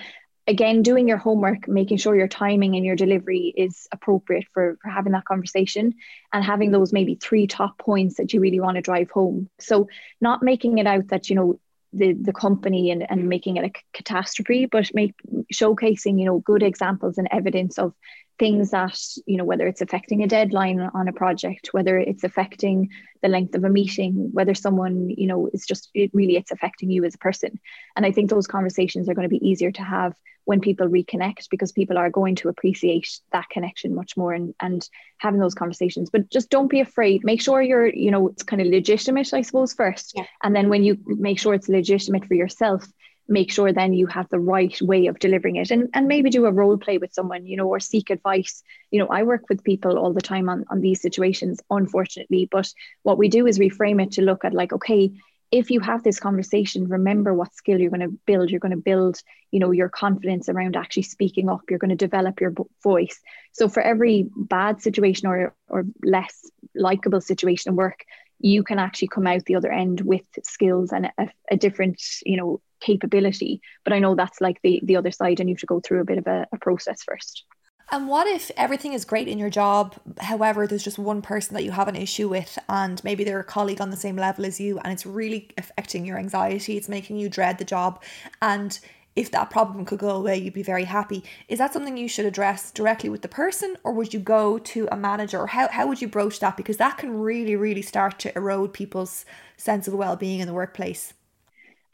again, doing your homework, making sure your timing and your delivery is appropriate for, for having that conversation, and having those maybe three top points that you really want to drive home. So not making it out that, you know, the the company and, and making it a c- catastrophe, but make showcasing, you know, good examples and evidence of things that, you know, whether it's affecting a deadline on a project, whether it's affecting the length of a meeting, whether someone, you know, is just, it really, it's affecting you as a person. And I think those conversations are going to be easier to have when people reconnect, because people are going to appreciate that connection much more, and, and having those conversations. But just don't be afraid. Make sure you're, you know, it's kind of legitimate, I suppose, first. Yeah. And then when you make sure it's legitimate for yourself, make sure then you have the right way of delivering it, and, and maybe do a role play with someone, you know, or seek advice. You know, I work with people all the time on, on these situations, unfortunately, but what we do is reframe it to look at like, okay, if you have this conversation, remember what skill you're going to build. You're going to build, you know, your confidence around actually speaking up. You're going to develop your voice. So for every bad situation or, or less likable situation at work, you can actually come out the other end with skills and a, a different, you know, capability. But I know that's like the the other side, and you have to go through a bit of a, a process first. And what if everything is great in your job, however there's just one person that you have an issue with, and maybe they're a colleague on the same level as you, and it's really affecting your anxiety, it's making you dread the job, and if that problem could go away, you'd be very happy. Is that something you should address directly with the person, or would you go to a manager, or how, how would you broach that? Because that can really, really start to erode people's sense of well-being in the workplace.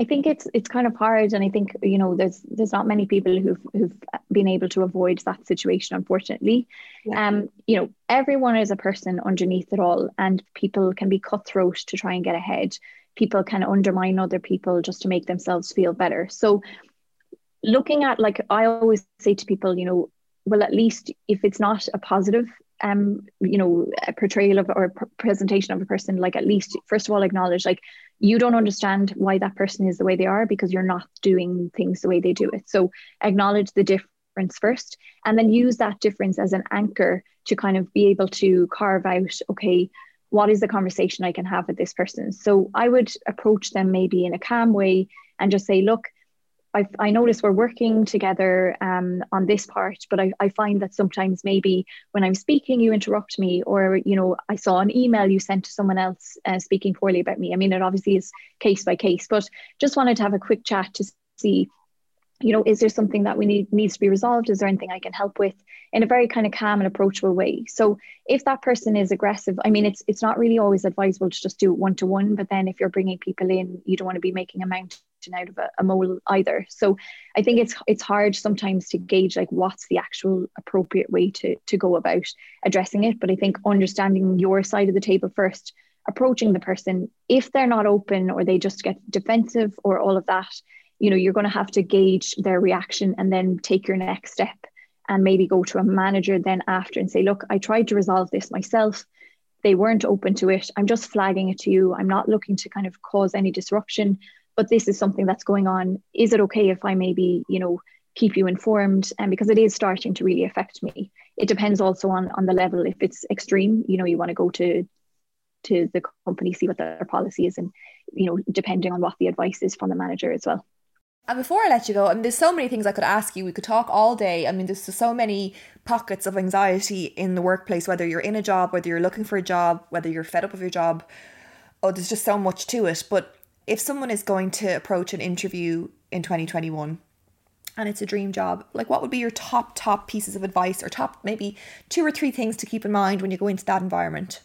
I think it's it's kind of hard, and I think, you know, there's there's not many people who've who've been able to avoid that situation, unfortunately. Yeah. Um, you know, everyone is a person underneath it all, and people can be cutthroat to try and get ahead. People can undermine other people just to make themselves feel better. So looking at, like, I always say to people, you know, well, at least if it's not a positive um, you know, a portrayal of or a presentation of a person, like, at least first of all acknowledge like, you don't understand why that person is the way they are because you're not doing things the way they do it. So acknowledge the difference first, and then use that difference as an anchor to kind of be able to carve out, okay, what is the conversation I can have with this person? So I would approach them maybe in a calm way and just say, look, I I notice we're working together um, on this part, but I, I find that sometimes maybe when I'm speaking, you interrupt me, or, you know, I saw an email you sent to someone else uh, speaking poorly about me. I mean, it obviously is case by case, but just wanted to have a quick chat to see, you know, is there something that we need needs to be resolved? Is there anything I can help with, in a very kind of calm and approachable way? So if that person is aggressive, I mean, it's it's not really always advisable to just do it one to one, but then if you're bringing people in, you don't want to be making a mountain acting out of a, a mole either. So I think it's it's hard sometimes to gauge like what's the actual appropriate way to to go about addressing it. But I think understanding your side of the table first, approaching the person, if they're not open or they just get defensive or all of that, you know, you're going to have to gauge their reaction and then take your next step and maybe go to a manager then after and say, look, I tried to resolve this myself. They weren't open to it. I'm just flagging it to you. I'm not looking to kind of cause any disruption, but this is something that's going on. Is it okay if I maybe, you know, keep you informed? And because it is starting to really affect me. It depends also on, on the level. If it's extreme, you know, you want to go to to the company, see what their policy is, and, you know, depending on what the advice is from the manager as well. And before I let you go, I mean, there's so many things I could ask you. We could talk all day. I mean, there's so many pockets of anxiety in the workplace, whether you're in a job, whether you're looking for a job, whether you're fed up of your job. Oh, there's just so much to it. But if someone is going to approach an interview in twenty twenty-one and it's a dream job, like what would be your top, top pieces of advice or top maybe two or three things to keep in mind when you go into that environment?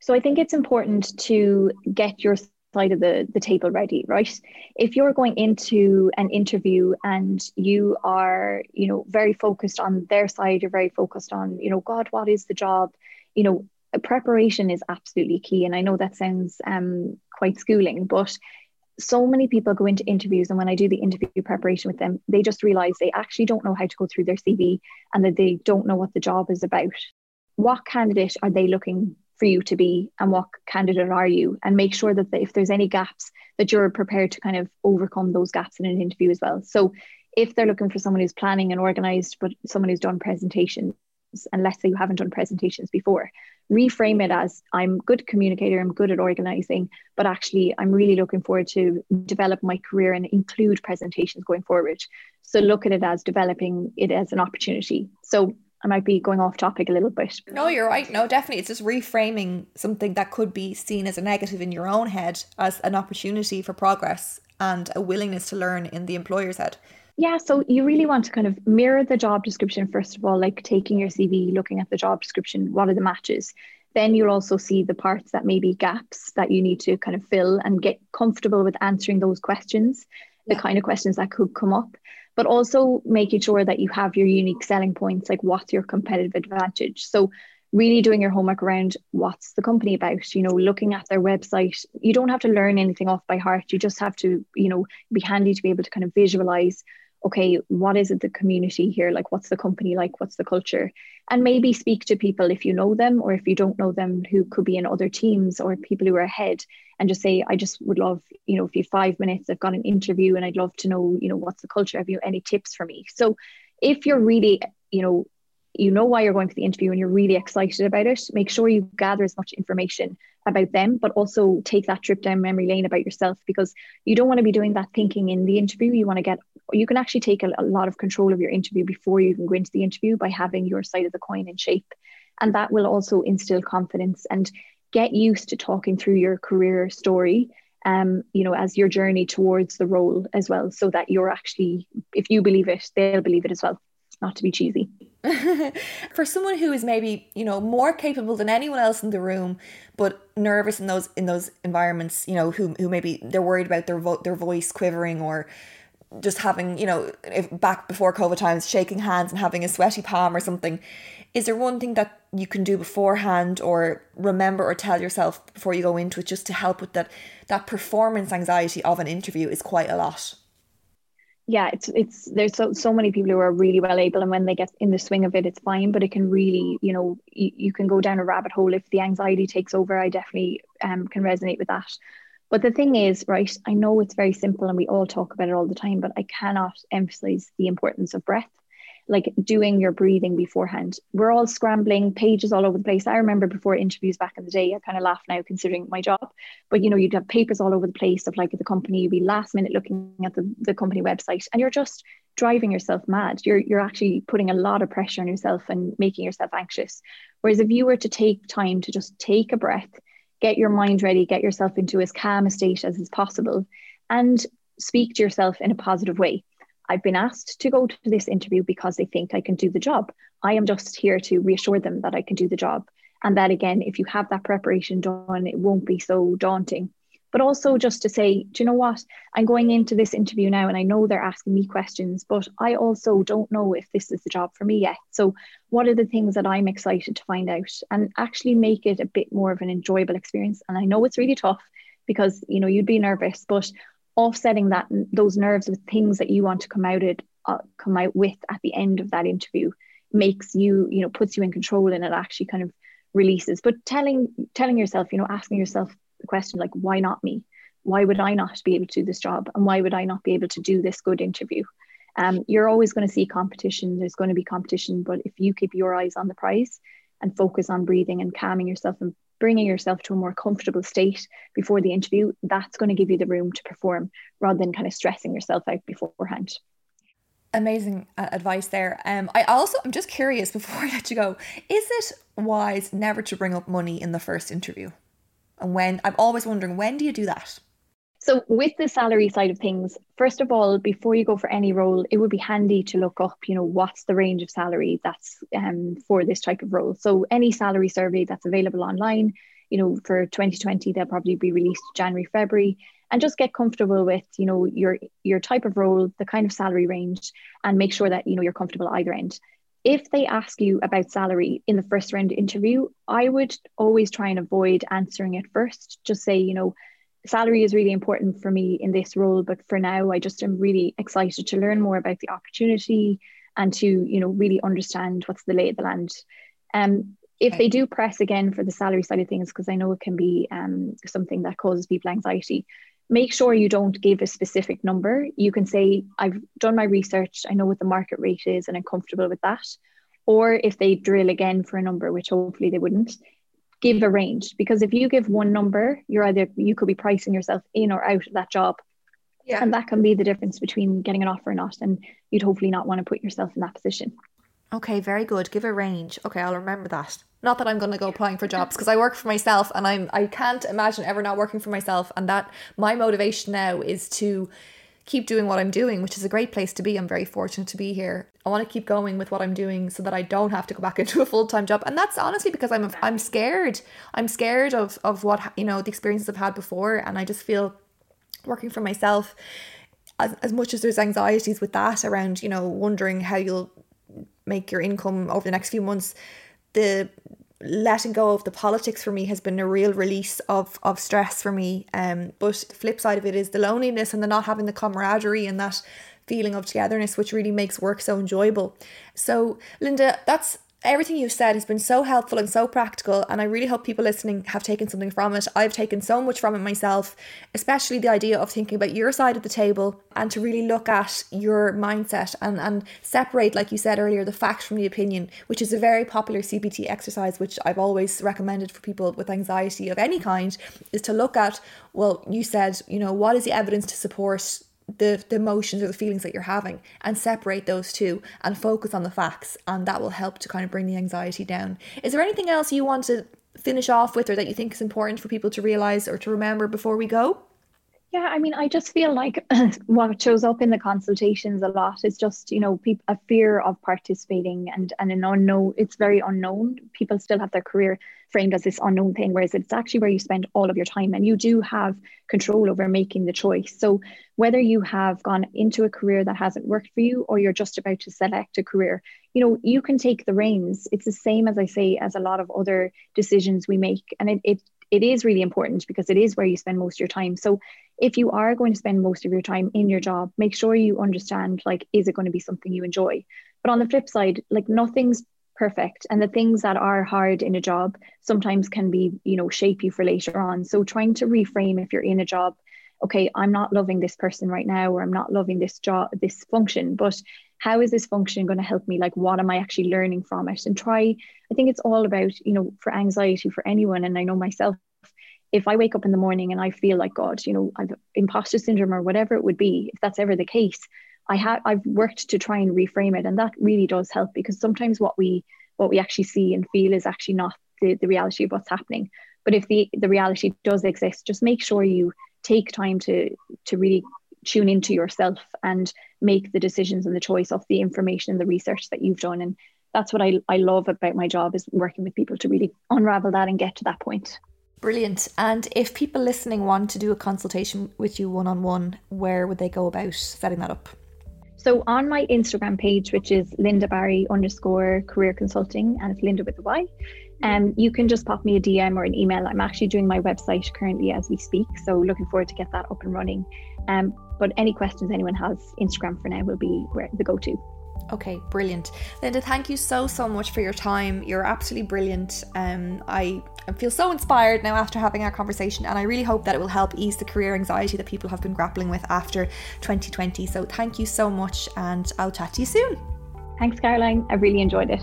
So I think it's important to get your side of the, the table ready, right? If you're going into an interview and you are, you know, very focused on their side, you're very focused on, you know, God, what is the job? You know, preparation is absolutely key. And I know that sounds um quite schooling, but so many people go into interviews, and when I do the interview preparation with them, they just realize they actually don't know how to go through their C V and that they don't know what the job is about. What candidate are they looking for you to be, and what candidate are you? And make sure that if there's any gaps, that you're prepared to kind of overcome those gaps in an interview as well. So if they're looking for someone who's planning and organized, but someone who's done presentations, and let's say you haven't done presentations before, reframe it as, I'm a good communicator, I'm good at organizing, but actually I'm really looking forward to develop my career and include presentations going forward. So look at it as developing it as an opportunity. So I might be going off topic a little bit. No, you're right. No, definitely. It's just reframing something that could be seen as a negative in your own head as an opportunity for progress and a willingness to learn in the employer's head. Yeah. So you really want to kind of mirror the job description, first of all, like taking your C V, looking at the job description, what are the matches? Then you'll also see the parts that may be gaps that you need to kind of fill and get comfortable with answering those questions, the yeah. kind of questions that could come up. But also making sure that you have your unique selling points, like what's your competitive advantage. So really doing your homework around what's the company about, you know, looking at their website. You don't have to learn anything off by heart. You just have to, you know, be handy to be able to kind of visualize, okay, what is it, the community here? Like, what's the company like? What's the culture? And maybe speak to people if you know them, or if you don't know them, who could be in other teams or people who are ahead, and just say, I just would love, you know, if you have five minutes, I've got an interview and I'd love to know, you know, what's the culture? Have you any tips for me? So if you're really, you know, you know why you're going for the interview and you're really excited about it, make sure you gather as much information about them, but also take that trip down memory lane about yourself, because you don't want to be doing that thinking in the interview. You want to get, you can actually take a, a lot of control of your interview before you can go into the interview by having your side of the coin in shape. And that will also instill confidence, and get used to talking through your career story, um, you know, as your journey towards the role as well, so that you're actually, if you believe it, they'll believe it as well. Not to be cheesy. For someone who is maybe, you know, more capable than anyone else in the room, but nervous in those in those environments, you know, who who maybe they're worried about their vo- their voice quivering, or just having, you know, if back before COVID times, shaking hands and having a sweaty palm or something. Is there one thing that you can do beforehand, or remember, or tell yourself before you go into it, just to help with that that performance anxiety of an interview? Is quite a lot. Yeah, it's it's there's so, so many people who are really well able, and when they get in the swing of it, it's fine, but it can really, you know, you, you can go down a rabbit hole if the anxiety takes over. I definitely um can resonate with that. But the thing is, right, I know it's very simple and we all talk about it all the time, but I cannot emphasize the importance of breath, like doing your breathing beforehand. We're all scrambling, pages all over the place. I remember before interviews back in the day, I kind of laugh now considering my job, but you know, you'd have papers all over the place of like the company, you'd be last minute looking at the, the company website, and you're just driving yourself mad. You're you're actually putting a lot of pressure on yourself and making yourself anxious. Whereas if you were to take time to just take a breath, get your mind ready, get yourself into as calm a state as is possible, and speak to yourself in a positive way. I've been asked to go to this interview because they think I can do the job. I am just here to reassure them that I can do the job. And that, again, if you have that preparation done, it won't be so daunting. but also just to say, do you know what, I'm going into this interview now and I know they're asking me questions, but I also don't know if this is the job for me yet. So what are the things that I'm excited to find out, and actually make it a bit more of an enjoyable experience. And I know it's really tough because, you know, you'd be nervous, but offsetting that, those nerves with things that you want to come out at, uh, come out with at the end of that interview makes you, you know, puts you in control, and it actually kind of releases. But telling telling yourself, you know, asking yourself the question, like, why not me? Why would I not be able to do this job? And why would I not be able to do this good interview? Um, you're always going to see competition. There's going to be competition, but if you keep your eyes on the prize and focus on breathing and calming yourself and bringing yourself to a more comfortable state before the interview, that's going to give you the room to perform rather than kind of stressing yourself out beforehand. Amazing advice there. Um, I also, I'm just curious before I let you go, is it wise never to bring up money in the first interview? And when, I'm always wondering, when do you do that? So with the salary side of things, first of all, before you go for any role, it would be handy to look up, you know, what's the range of salary that's um, for this type of role. So any salary survey that's available online, you know, for twenty twenty, they'll probably be released January, February, and just get comfortable with, you know, your, your type of role, the kind of salary range, and make sure that, you know, you're comfortable either end. If they ask you about salary in the first round interview, I would always try and avoid answering it first. Just say, you know, salary is really important for me in this role, but for now, I just am really excited to learn more about the opportunity and to, you know, really understand what's the lay of the land. Um, If they do press again for the salary side of things, because I know it can be um, something that causes people anxiety, make sure you don't give a specific number. You can say, I've done my research, I know what the market rate is, and I'm comfortable with that. Or if they drill again for a number, which hopefully they wouldn't, give a range. Because if you give one number, you're either, you could be pricing yourself in or out of that job. Yeah. And that can be the difference between getting an offer or not. And you'd hopefully not want to put yourself in that position. Okay, very good. Give a range. Okay, I'll remember that. Not that I'm going to go applying for jobs, because I work for myself, and I'm, I can't imagine ever not working for myself. And that my motivation now is to keep doing what I'm doing, which is a great place to be. I'm very fortunate to be here. I want to keep going with what I'm doing so that I don't have to go back into a full-time job. And that's honestly because I'm I'm scared. I'm scared of, of what, you know, the experiences I've had before. And I just feel working for myself, as, as much as there's anxieties with that around, you know, wondering how you'll make your income over the next few months, the letting go of the politics for me has been a real release of of stress for me. Um, but the flip side of it is the loneliness and the not having the camaraderie and that feeling of togetherness, which really makes work so enjoyable. So Linda, that's everything you've said has been so helpful and so practical, and I really hope people listening have taken something from it. I've taken so much from it myself, especially the idea of thinking about your side of the table and to really look at your mindset and, and separate, like you said earlier, the fact from the opinion, which is a very popular C B T exercise, which I've always recommended for people with anxiety of any kind, is to look at, well, you said, you know, what is the evidence to support the, the emotions or the feelings that you're having, and separate those two and focus on the facts, and that will help to kind of bring the anxiety down. Is there anything else you want to finish off with, or that you think is important for people to realize or to remember before we go? Yeah, I mean, I just feel like what shows up in the consultations a lot is just, you know, people, a fear of participating and, and an unknown. It's very unknown. People still have their career framed as this unknown thing, whereas it's actually where you spend all of your time, and you do have control over making the choice. So whether you have gone into a career that hasn't worked for you, or you're just about to select a career, you know, you can take the reins. It's the same, as I say, as a lot of other decisions we make. And it, it It is really important because it is where you spend most of your time. So if you are going to spend most of your time in your job, make sure you understand, like, is it going to be something you enjoy? But on the flip side, like, nothing's perfect. And the things that are hard in a job sometimes can be, you know, shape you for later on. So trying to reframe, if you're in a job, okay, I'm not loving this person right now, or I'm not loving this job, this function, but how is this function going to help me? Like, what am I actually learning from it? And try, I think it's all about, you know, for anxiety, for anyone, and I know myself, if I wake up in the morning and I feel like, God, you know, I've imposter syndrome or whatever it would be, if that's ever the case, I have, I've worked to try and reframe it. And that really does help, because sometimes what we, what we actually see and feel is actually not the, the reality of what's happening. But if the, the reality does exist, just make sure you take time to, to really tune into yourself and make the decisions and the choice of the information and the research that you've done. And that's what I, I love about my job, is working with people to really unravel that and get to that point. Brilliant. And if people listening want to do a consultation with you one-on-one, where would they go about setting that up? So on my Instagram page, which is Linda Barry underscore career consulting, and it's Linda with a Y, um, you can just pop me a D M or an email. I'm actually doing my website currently as we speak, so looking forward to get that up and running. Um, but any questions anyone has, Instagram for now will be where the go-to. Okay, brilliant. Linda, thank you so, so much for your time. You're absolutely brilliant. Um, I feel so inspired now after having our conversation, and I really hope that it will help ease the career anxiety that people have been grappling with after twenty twenty. So thank you so much, and I'll chat to you soon. Thanks, Caroline. I really enjoyed it.